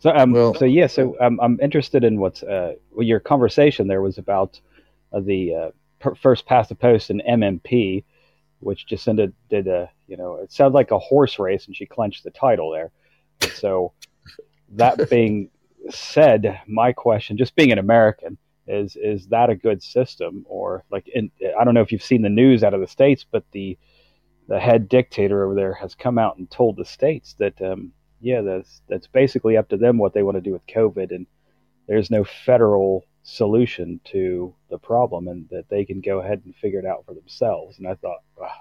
So um, well, so yeah, so um, I'm interested in what's uh, well, your conversation there was about uh, the uh, per- first past the post in M M P, which Jacinda did a you know it sounded like a horse race, and she clinched the title there. And so. That being said, my question, just being an American, is is that a good system? Or like, in, I don't know if you've seen the news out of the States, but the the head dictator over there has come out and told the States that, um, yeah, that's, that's basically up to them what they want to do with COVID. And there's no federal solution to the problem and that they can go ahead and figure it out for themselves. And I thought, wow,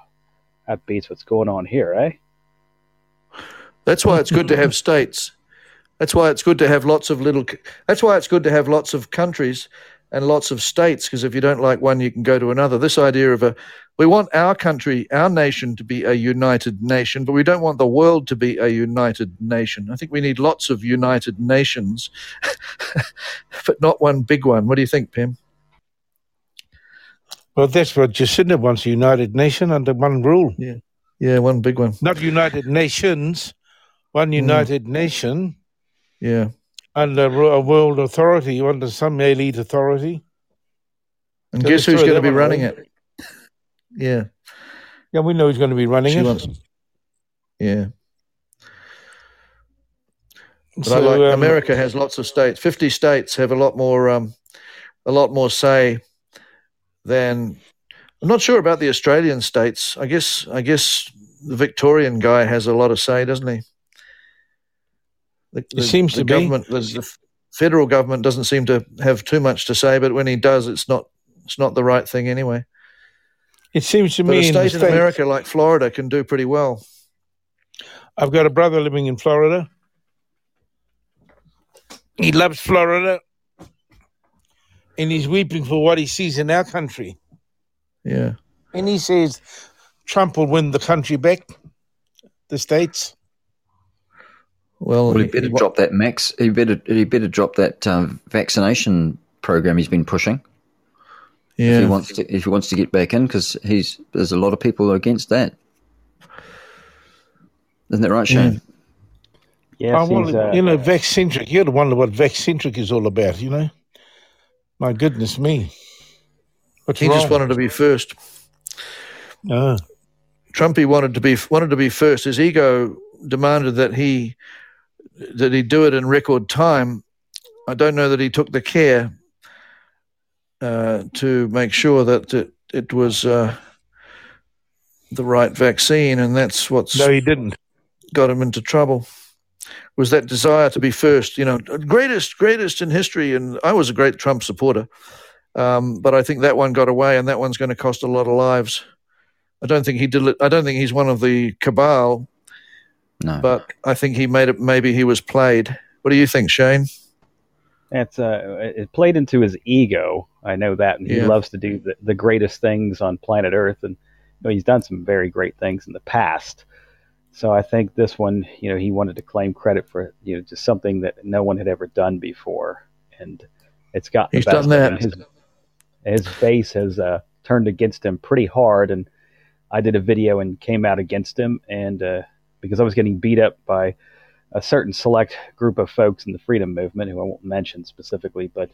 that beats what's going on here, eh? That's why it's good to have states. That's why it's good to have lots of little. That's why it's good to have lots of countries and lots of states. Because if you don't like one, you can go to another. This idea of a, we want our country, our nation, to be a united nation, but we don't want the world to be a united nation. I think we need lots of united nations, but not one big one. What do you think, Pim? Well, that's what Jacinda wants, a United Nation under one rule. Yeah, yeah, one big one. Not United Nations, one United mm. Nation. Yeah. Under a world authority, under some elite authority. And so guess who's going to be running it? Yeah. Yeah, we know who's going to be running she it. Wants, yeah. But so, I like, um, America has lots of states. Fifty states have a lot more, um, a lot more say than. I'm not sure about the Australian states. I guess, I guess the Victorian guy has a lot of say, doesn't he? The, the, it seems the to government, be. The federal government doesn't seem to have too much to say, but when he does, it's not, it's not the right thing anyway. It seems to but me a state in, the in States, America like Florida can do pretty well. I've got a brother living in Florida. He loves Florida, and he's weeping for what he sees in our country. Yeah. And he says Trump will win the country back, the states. Well, well he better he, drop that, Max. He better he better drop that uh, vaccination program he's been pushing. Yeah. If he wants to, if he wants to get back in, because he's there's a lot of people against that. Isn't that right, Shane? Yeah, yeah I want, uh, you know, Vaxcentric. You had to wonder what Vaxcentric is all about, you know. My goodness me! What's he wrong? Just wanted to be first. Ah. Trumpy wanted to be wanted to be first. His ego demanded that he that he do it in record time. I don't know that he took the care. Uh, to make sure that it, it was uh, the right vaccine, and that's what's no, he didn't. Got him into trouble, was that desire to be first. You know, greatest, greatest in history, and I was a great Trump supporter, um, but I think that one got away, and that one's going to cost a lot of lives. I don't think he did it. I don't think he's one of the cabal, no. But I think he made it. Maybe he was played. What do you think, Shane? That's uh, it played into his ego. I know that, and he yeah. loves to do the, the greatest things on planet Earth, and you know, he's done some very great things in the past. So I think this one, you know, he wanted to claim credit for, you know, just something that no one had ever done before, and it's got he's done that. His, his base has uh, turned against him pretty hard, and I did a video and came out against him, and uh, because I was getting beat up by a certain select group of folks in the freedom movement who I won't mention specifically, but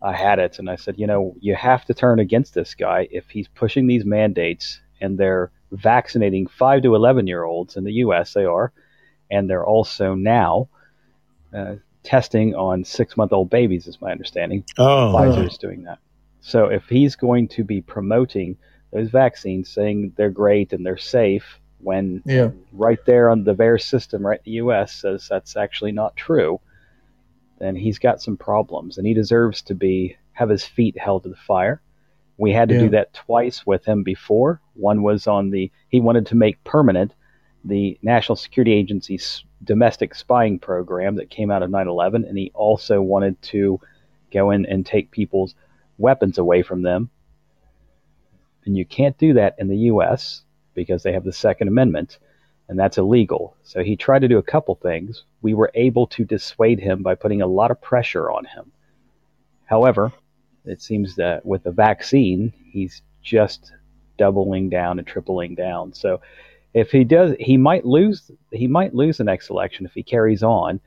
I had it. And I said, you know, you have to turn against this guy if he's pushing these mandates and they're vaccinating five to eleven year olds in the U S they are. And they're also now uh, testing on six month old babies is my understanding. Oh, Pfizer is doing that. So if he's going to be promoting those vaccines, saying they're great and they're safe, when yeah. right there on the V A E R S system, right, the U S says that's actually not true, then he's got some problems, and he deserves to be have his feet held to the fire. We had to yeah. do that twice with him before. One was on the he wanted to make permanent the National Security Agency's domestic spying program that came out of nine eleven, and he also wanted to go in and take people's weapons away from them. And you can't do that in the U S, because they have the Second Amendment, and that's illegal. So he tried to do a couple things. We were able to dissuade him by putting a lot of pressure on him. However, it seems that with the vaccine, he's just doubling down and tripling down. So if he does, he might lose. He might lose the next election if he carries on,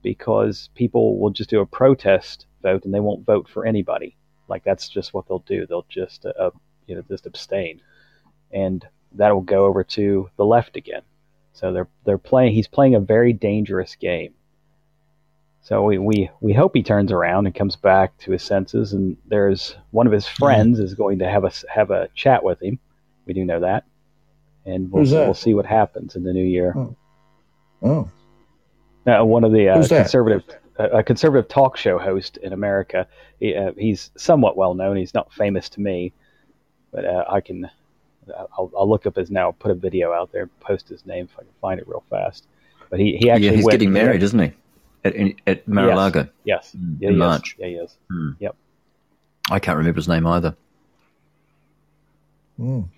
because people will just do a protest vote and they won't vote for anybody. Like that's just what they'll do. They'll just, uh, you know, just abstain. And that will go over to the left again. So they're they're playing. He's playing a very dangerous game. So we, we, we hope he turns around and comes back to his senses. And there's one of his friends mm-hmm. is going to have a have a chat with him. We do know that, and we'll we'll see what happens in the new year. Oh, oh. Now one of the uh, conservative uh, a conservative talk show host in America. He, uh, he's somewhat well known. He's not famous to me, but uh, I can. I'll, I'll look up his now, put a video out there, post his name if I can find it real fast. But he, he actually yeah, he's went, getting married, isn't he? At, at Mar-a-Lago. Yes. yes. In yeah, he March. Is. Yeah, he is. Hmm. Yep. I can't remember his name either. Mm.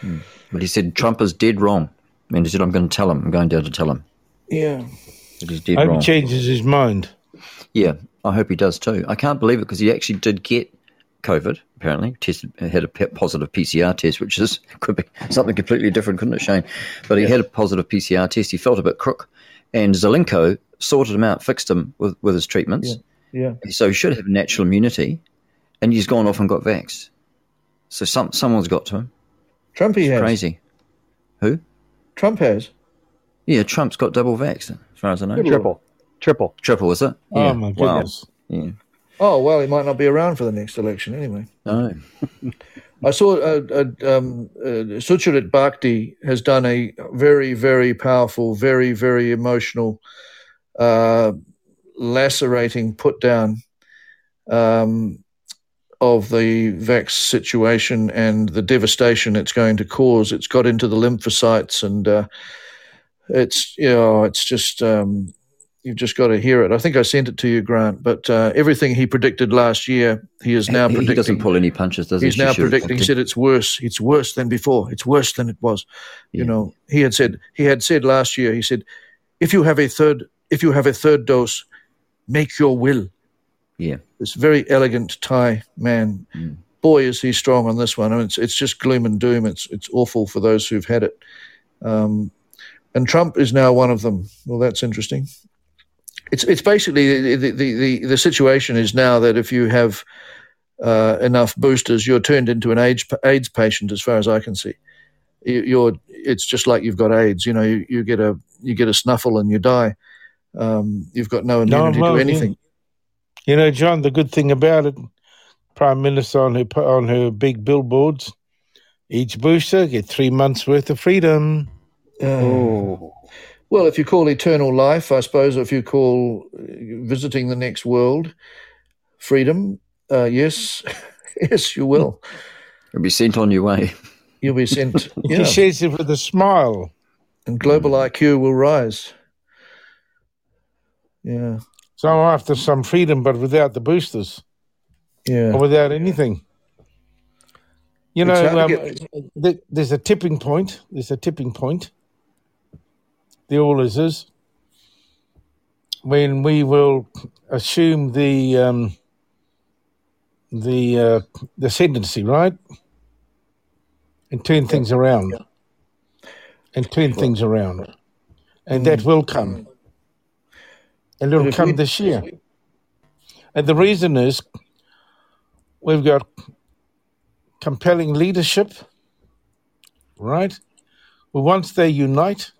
Hmm. But he said, Trump is dead wrong. And he said, I'm going to tell him. I'm going down to tell him. Yeah. That he's dead I hope wrong. He changes his mind. Yeah, I hope he does too. I can't believe it because he actually did get COVID, apparently, tested, had a positive P C R test, which is could be something completely different, couldn't it, Shane? But he yeah. had a positive P C R test. He felt a bit crook. And Zelenko sorted him out, fixed him with, with his treatments. Yeah. yeah. So he should have natural immunity. And he's gone off and got vaxxed. So some, someone's got to him. Trump he it's has. Crazy. Who? Trump has. Yeah, Trump's got double vaxxed, as far as I know. Triple. Triple, Triple, Triple is it? Yeah. Oh, my goodness. Wow. Yeah. Oh, well, he might not be around for the next election anyway. No. I saw uh, uh, um, uh, Sucharit Bhakti has done a very, very powerful, very, very emotional, uh, lacerating put-down um, of the vax situation and the devastation it's going to cause. It's got into the lymphocytes and uh, it's, you know, it's just... Um, You've just got to hear it. I think I sent it to you, Grant, but uh, everything he predicted last year, he is now he, predicting. He doesn't pull any punches, does he? He's now predicting. He said it's worse. It's worse than before. It's worse than it was. Yeah. You know, he had said he had said last year, he said, if you have a third if you have a third dose, make your will. Yeah. This very elegant Thai man. Mm. Boy, is he strong on this one. I mean, it's it's just gloom and doom. It's it's awful for those who've had it. Um, and Trump is now one of them. Well, that's interesting. It's it's basically the, the, the, the situation is now that if you have uh, enough boosters, you're turned into an AIDS, AIDS patient. As far as I can see, you, you're it's just like you've got AIDS. You know, you, you get a you get a snuffle and you die. Um, you've got no immunity no, no, to anything. You know, John, the good thing about it, Prime Minister on her on her big billboards, each booster get three months worth of freedom. Um, oh. Well, if you call eternal life, I suppose, if you call visiting the next world freedom, uh, yes, yes, you will. You'll be sent on your way. You'll be sent. Yeah. He says it with a smile. And global mm. I Q will rise. Yeah. So after some freedom, but without the boosters. Yeah. Or without anything. You it's know, um, get- there's a tipping point. There's a tipping point. The all is is when we will assume the um, the uh, the ascendancy, right, and turn things around, and turn things around, and that will come, and it'll come this year. And the reason is we've got compelling leadership, right? Well, once they unite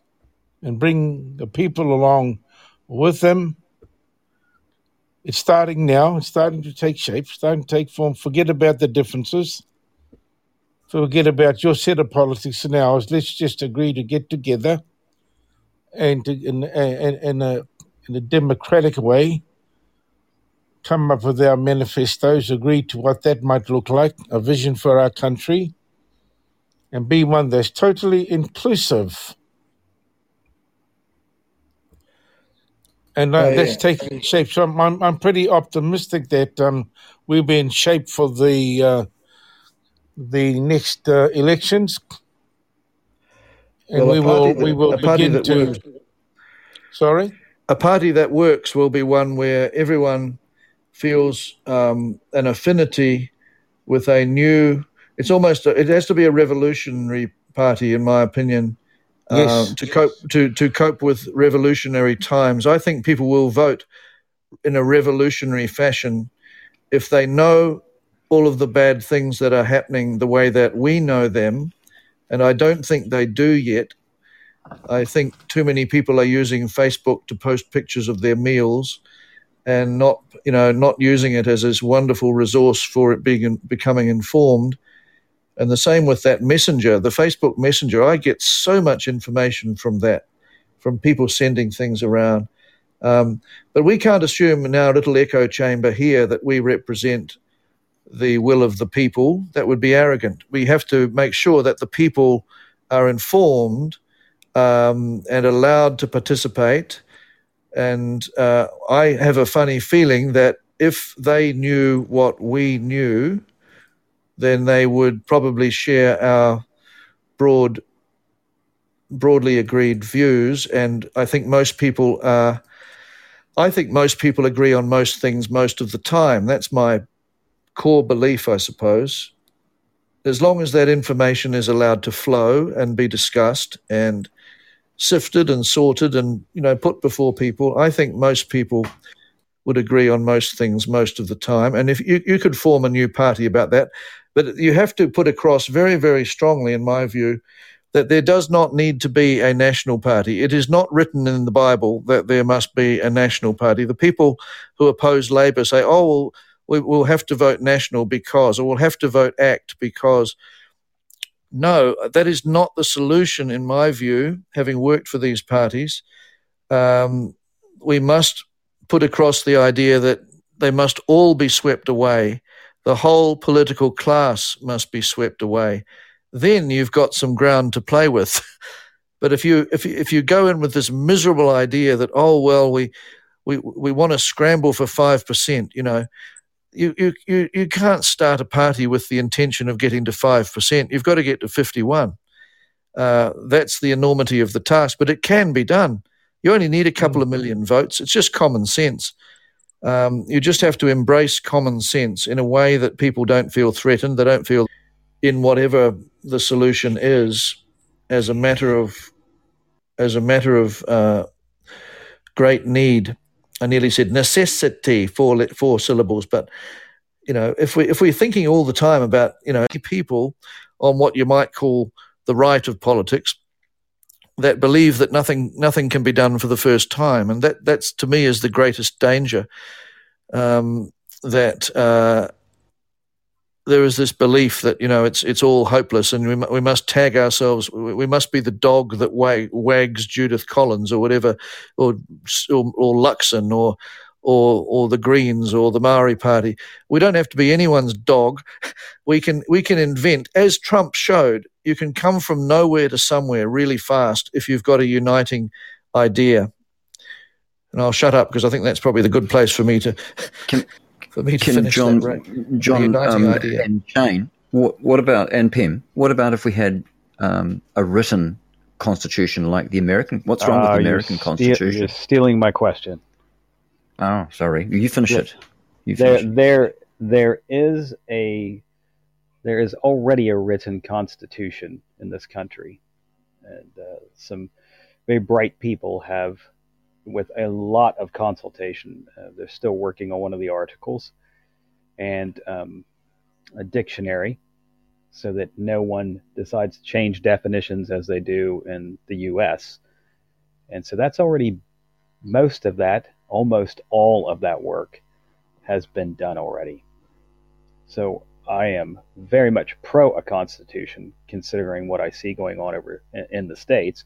and bring the people along with them. It's starting now. It's starting to take shape, starting to take form. Forget about the differences. Forget about your set of politics and ours. Let's just agree to get together and to, in, in, in, a, in a democratic way, come up with our manifestos, agree to what that might look like, a vision for our country, and be one that's totally inclusive. And uh, oh, that's yeah. taking shape. So I'm, I'm, I'm pretty optimistic that um, we'll be in shape for the uh, the next uh, elections, and well, we, will, that, we will we will begin to. Works. Sorry, a party that works will be one where everyone feels um, an affinity with a new. It's almost a, it has to be a revolutionary party, in my opinion. Yes. Um, to cope to, to cope with revolutionary times. I think people will vote in a revolutionary fashion if they know all of the bad things that are happening the way that we know them, and I don't think they do yet. I think too many people are using Facebook to post pictures of their meals and not, you know, not using it as this wonderful resource for it being becoming informed. And the same with that messenger, the Facebook messenger. I get so much information from that, from people sending things around. Um, but we can't assume in our little echo chamber here that we represent the will of the people. That would be arrogant. We have to make sure that the people are informed um, and allowed to participate. And uh, I have a funny feeling that if they knew what we knew, then they would probably share our broad, broadly agreed views. And I think most people are, I think most people agree on most things most of the time. That's my core belief, I suppose, as long as that information is allowed to flow and be discussed and sifted and sorted and, you know, put before people, I think most people would agree on most things most of the time. And if you, you could form a new party about that, but you have to put across very, very strongly, in my view, that there does not need to be a national party. It is not written in the Bible that there must be a national party. The people who oppose Labour say, oh, well, we, we'll have to vote national because, or we'll have to vote ACT because. No, that is not the solution, in my view, having worked for these parties. Um, we must put across the idea that they must all be swept away. The whole political class must be swept away. Then you've got some ground to play with. But if you if if you go in with this miserable idea that, oh, well, we we, we want to scramble for five percent, you know, you, you, you, you can't start a party with the intention of getting to five percent. You've got to get to fifty-one. Uh, that's the enormity of the task, but it can be done. You only need a couple of million votes. It's just common sense. Um, you just have to embrace common sense in a way that people don't feel threatened, they don't feel in whatever the solution is, as a matter of as a matter of uh, great need. I nearly said necessity, four four syllables, but you know, if we if we're thinking all the time about, you know, people on what you might call the right of politics that believe that nothing nothing can be done for the first time, and that that's to me is the greatest danger. Um, that uh, there is this belief that, you know, it's it's all hopeless, and we we must tag ourselves. We must be the dog that wag, wags Judith Collins or whatever, or or, or Luxon or. Or, or the Greens or the Maori Party. We don't have to be anyone's dog. We can, we can invent, as Trump showed, you can come from nowhere to somewhere really fast if you've got a uniting idea. And I'll shut up because I think that's probably the good place for me to, can, for me to can finish John, that, right? John um, and Jane, what, what about, and Pem, what about if we had um, a written constitution like the American? What's wrong uh, with the American ste- constitution? You're stealing my question. Oh, sorry. You finish it. You finish there, there, there is a, there is already a written constitution in this country, and uh, some very bright people have, with a lot of consultation, uh, they're still working on one of the articles, and um, a dictionary, so that no one decides to change definitions as they do in the U S. And so that's already most of that. Almost all of that work has been done already. So I am very much pro a constitution, considering what I see going on over in the States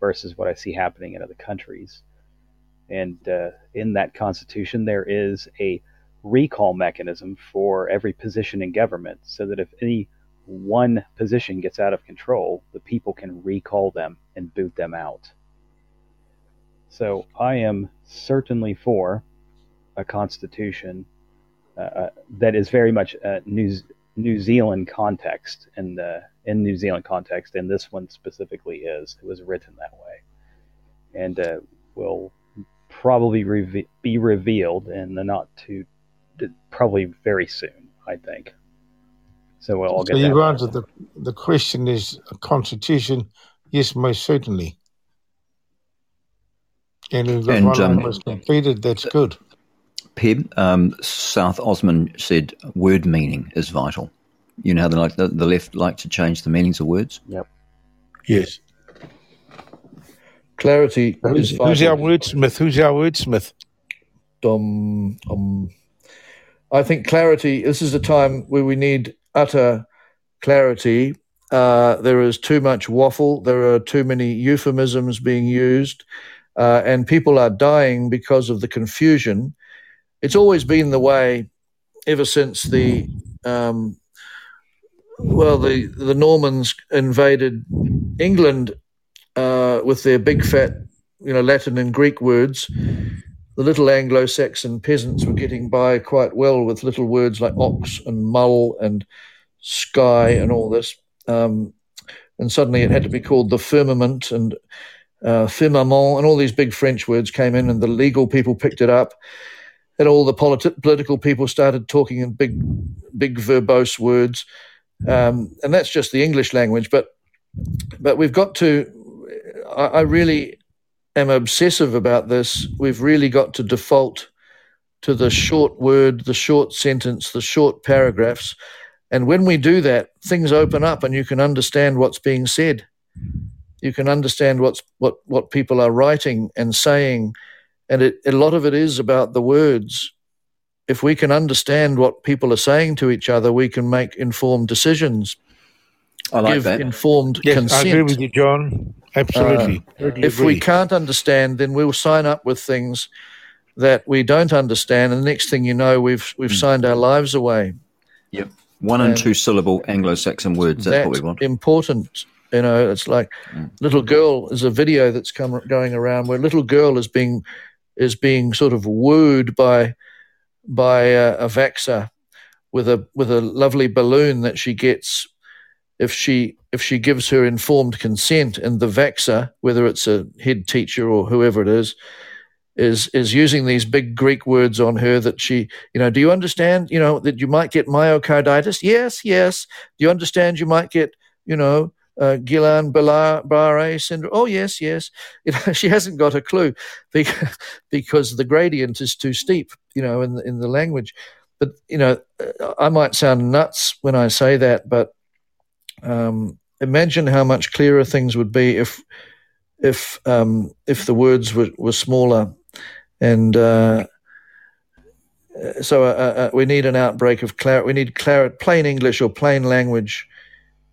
versus what I see happening in other countries. And uh, in that constitution, there is a recall mechanism for every position in government, so that if any one position gets out of control, the people can recall them and boot them out. So I am certainly for a constitution uh, that is very much a New, New Zealand context, and in New Zealand context, and this one specifically is. It was written that way, and uh, will probably re- be revealed in the not too, probably very soon, I think. So we'll all so get. So you answered the the question is a constitution? Yes, most certainly. And if one um, was completed, that's good. Peb, um, South Osman said word meaning is vital. You know how they like, the, the left like to change the meanings of words? Yep. Yes. Clarity who's, is vital. Who's our wordsmith? Who's our wordsmith? Um, um, I think clarity, this is a time where we need utter clarity. Uh, there is too much waffle. There are too many euphemisms being used. Uh, and people are dying because of the confusion. It's always been the way ever since the, um, well, the, the Normans invaded England uh, with their big fat, you know, Latin and Greek words. The little Anglo-Saxon peasants were getting by quite well with little words like ox and mull and sky and all this. Um, and suddenly it had to be called the firmament and Uh, firmament, and all these big French words came in, and the legal people picked it up. and all the politi- political people started talking in big, big verbose words, um, and that's just the English language. But, but we've got to. I, I really am obsessive about this. We've really got to default to the short word, the short sentence, the short paragraphs, and when we do that, things open up, and you can understand what's being said. You can understand what's what, what people are writing and saying, and it, a lot of it is about the words. If we can understand what people are saying to each other, we can make informed decisions. I like give that. Informed yes, consent. I agree with you, John. Absolutely. Uh, totally if agree. We can't understand, then we'll sign up with things that we don't understand, and the next thing you know, we've we've mm. signed our lives away. Yep, one and, and two syllable Anglo-Saxon words. That's, that's what we want. Important. You know, it's like mm. little girl is a video that's come going around where little girl is being is being sort of wooed by by a, a vaxxer with a with a lovely balloon that she gets if she if she gives her informed consent, and the vaxxer, whether it's a head teacher or whoever it is, is is using these big Greek words on her that she, you know, do you understand, you know, that you might get myocarditis? Yes, yes. Do you understand you might get, you know, Uh, Guillain-Barré syndrome. Oh, yes, yes. You know, she hasn't got a clue because, because the gradient is too steep, you know, in the, in the language. But, you know, I might sound nuts when I say that, but um, imagine how much clearer things would be if if um, if the words were, were smaller. And uh, so uh, uh, we need an outbreak of claret. We need claret, plain English or plain language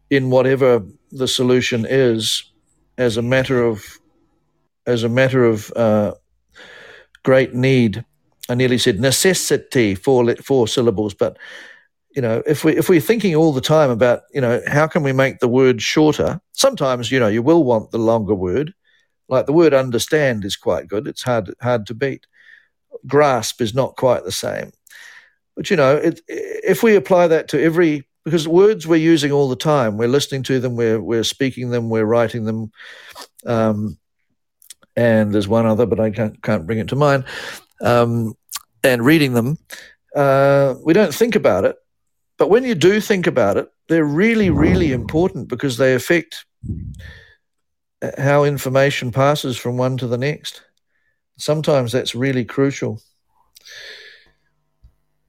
in whatever the solution is, as a matter of, as a matter of uh, great need. I nearly said necessity, four four syllables, but you know, if we if we're thinking all the time about, you know, how can we make the word shorter? Sometimes, you know, you will want the longer word, like the word understand is quite good. It's hard hard to beat. Grasp is not quite the same, but you know, it, if we apply that to every. Because words we're using all the time, we're listening to them, we're we're speaking them, we're writing them, um, and there's one other, but I can't can't bring it to mind. Um, and reading them, uh, we don't think about it, but when you do think about it, they're really really important because they affect how information passes from one to the next. Sometimes that's really crucial.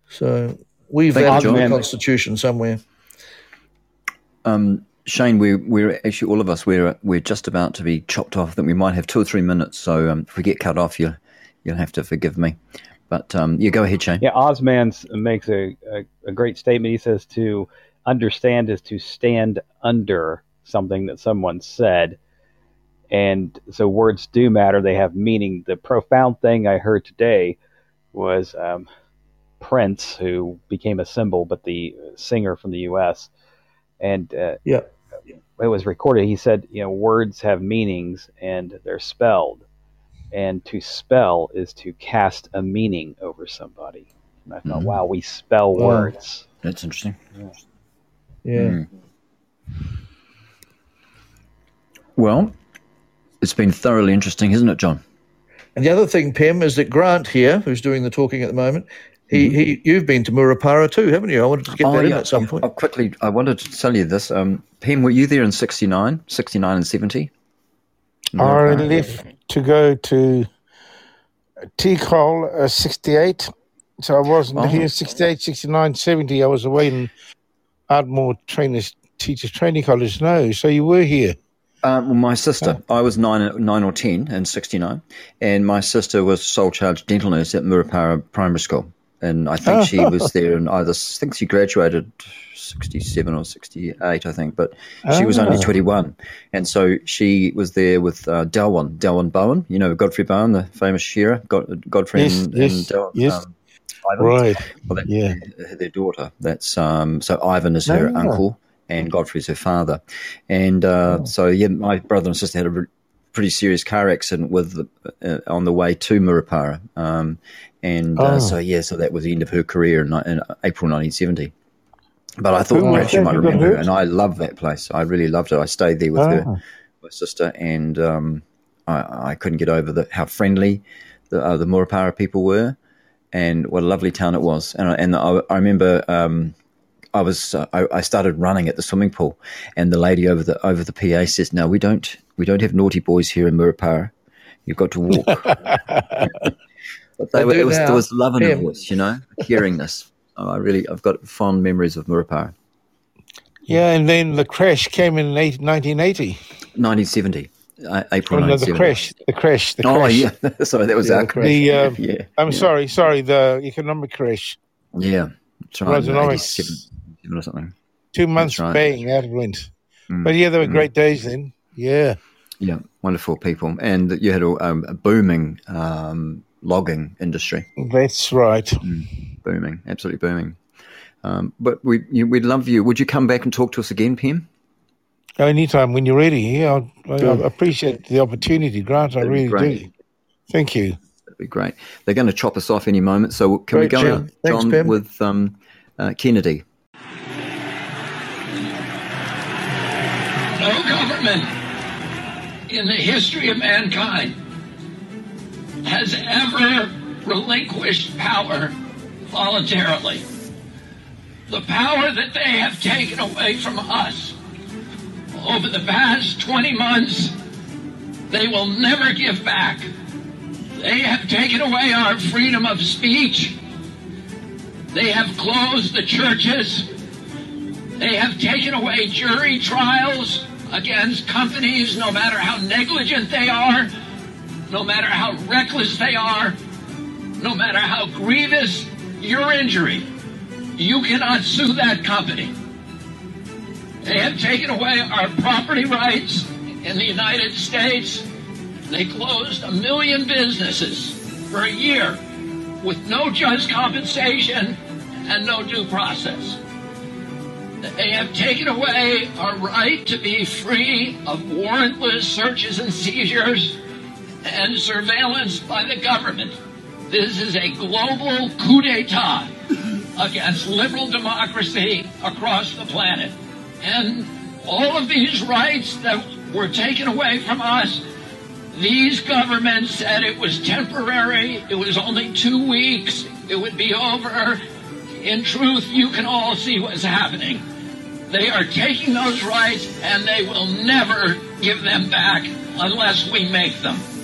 So. We've got the Constitution somewhere. Um, Shane, we're, we're actually, all of us, we're we're just about to be chopped off. I think we might have two or three minutes, so um, if we get cut off, you'll, you'll have to forgive me. But um, you go ahead, Shane. Yeah, Osman makes a, a, a great statement. He says to understand is to stand under something that someone said. And so words do matter. They have meaning. The profound thing I heard today was... Um, Prince, who became a symbol, but the singer from the U S and uh, yeah, it was recorded. He said, "You know, words have meanings, and they're spelled. And to spell is to cast a meaning over somebody." And I thought, mm-hmm. "Wow, we spell wow. words." That's interesting. Yeah. yeah. Mm. Well, it's been thoroughly interesting, isn't it, John? And the other thing, Pem, is that Grant here, who's doing the talking at the moment. He, he, you've been to Murupara too, haven't you? I wanted to get oh, that yeah. in at some point. I'll quickly, I wanted to tell you this. Um, Pem, were you there in sixty-nine, sixty-nine and seventy? I left to go to Tikal uh, sixty-eight. So I wasn't oh. here sixty-eight, sixty-nine, seventy. I was away in Ardmore Trainers, Teachers Training College. No, so you were here. Um, well, my sister, oh. I was nine, nine or ten in sixty-nine, and my sister was sole charge dental nurse at Murupara Primary School. And I think she was there, and I think she graduated sixty-seven or sixty-eight, I think. But she oh. was only twenty-one, and so she was there with uh, Delwyn, Delwyn Bowen. You know, Godfrey Bowen, the famous shearer, God, Godfrey yes, and, yes, and Delwyn. Yes, um, Ivan. Right. Well, that's yeah. their, their daughter. That's um. So Ivan is no, her no. uncle, and Godfrey's her father. And uh, oh. so yeah, my brother and sister had a. Re- pretty serious car accident with uh, on the way to Murupara. Um, and uh, oh. so, yeah, so that was the end of her career in, in April nineteen seventy. But I thought perhaps you might remember her, and I love that place. I really loved it. I stayed there with oh. her, my sister, and um, I, I couldn't get over the, how friendly the, uh, the Murupara people were. and what a lovely town it was. And I, and I, I remember um, I was I, I started running at the swimming pool, and the lady over the over the P A says, "No, we don't we don't have naughty boys here in Murupara. You've got to walk." But they were, it was, there was love in her voice, you know, hearing this. Oh, I really I've got fond memories of Murupara. Yeah, and then the crash came in nineteen eighty. nineteen seventy. Uh, April oh, no, the crash, the crash, the crash. Oh, yeah. Sorry, that was yeah, our crash. The, uh, yeah, I'm yeah. sorry, sorry, the economic crash. Yeah, that's right. eighty-seven or something. Two months right. bang, out it went. Mm. But yeah, there were mm. great days then. Yeah. Yeah, wonderful people. And you had a, um, a booming um, logging industry. That's right. Mm. Booming, absolutely booming. Um, but we, you, we'd love you. Would you come back and talk to us again, Pem? Anytime when you're ready. Yeah, I, I appreciate the opportunity, Grant. I really great. do. Thank you. That'd be great. They're going to chop us off any moment, so can great we go, John, Thanks, John with um, uh, Kennedy? No government in the history of mankind has ever relinquished power voluntarily. The power that they have taken away from us over the past twenty months, they will never give back. They have taken away our freedom of speech. They have closed the churches. They have taken away jury trials against companies, no matter how negligent they are, no matter how reckless they are, no matter how grievous your injury. You cannot sue that company. They have taken away our property rights in the United States. They closed a million businesses for a year with no just compensation and no due process. They have taken away our right to be free of warrantless searches and seizures and surveillance by the government. This is a global coup d'etat against liberal democracy across the planet. And all of these rights that were taken away from us, these governments said it was temporary, it was only two weeks, it would be over. In truth, you can all see what's happening. They are taking those rights, and they will never give them back unless we make them.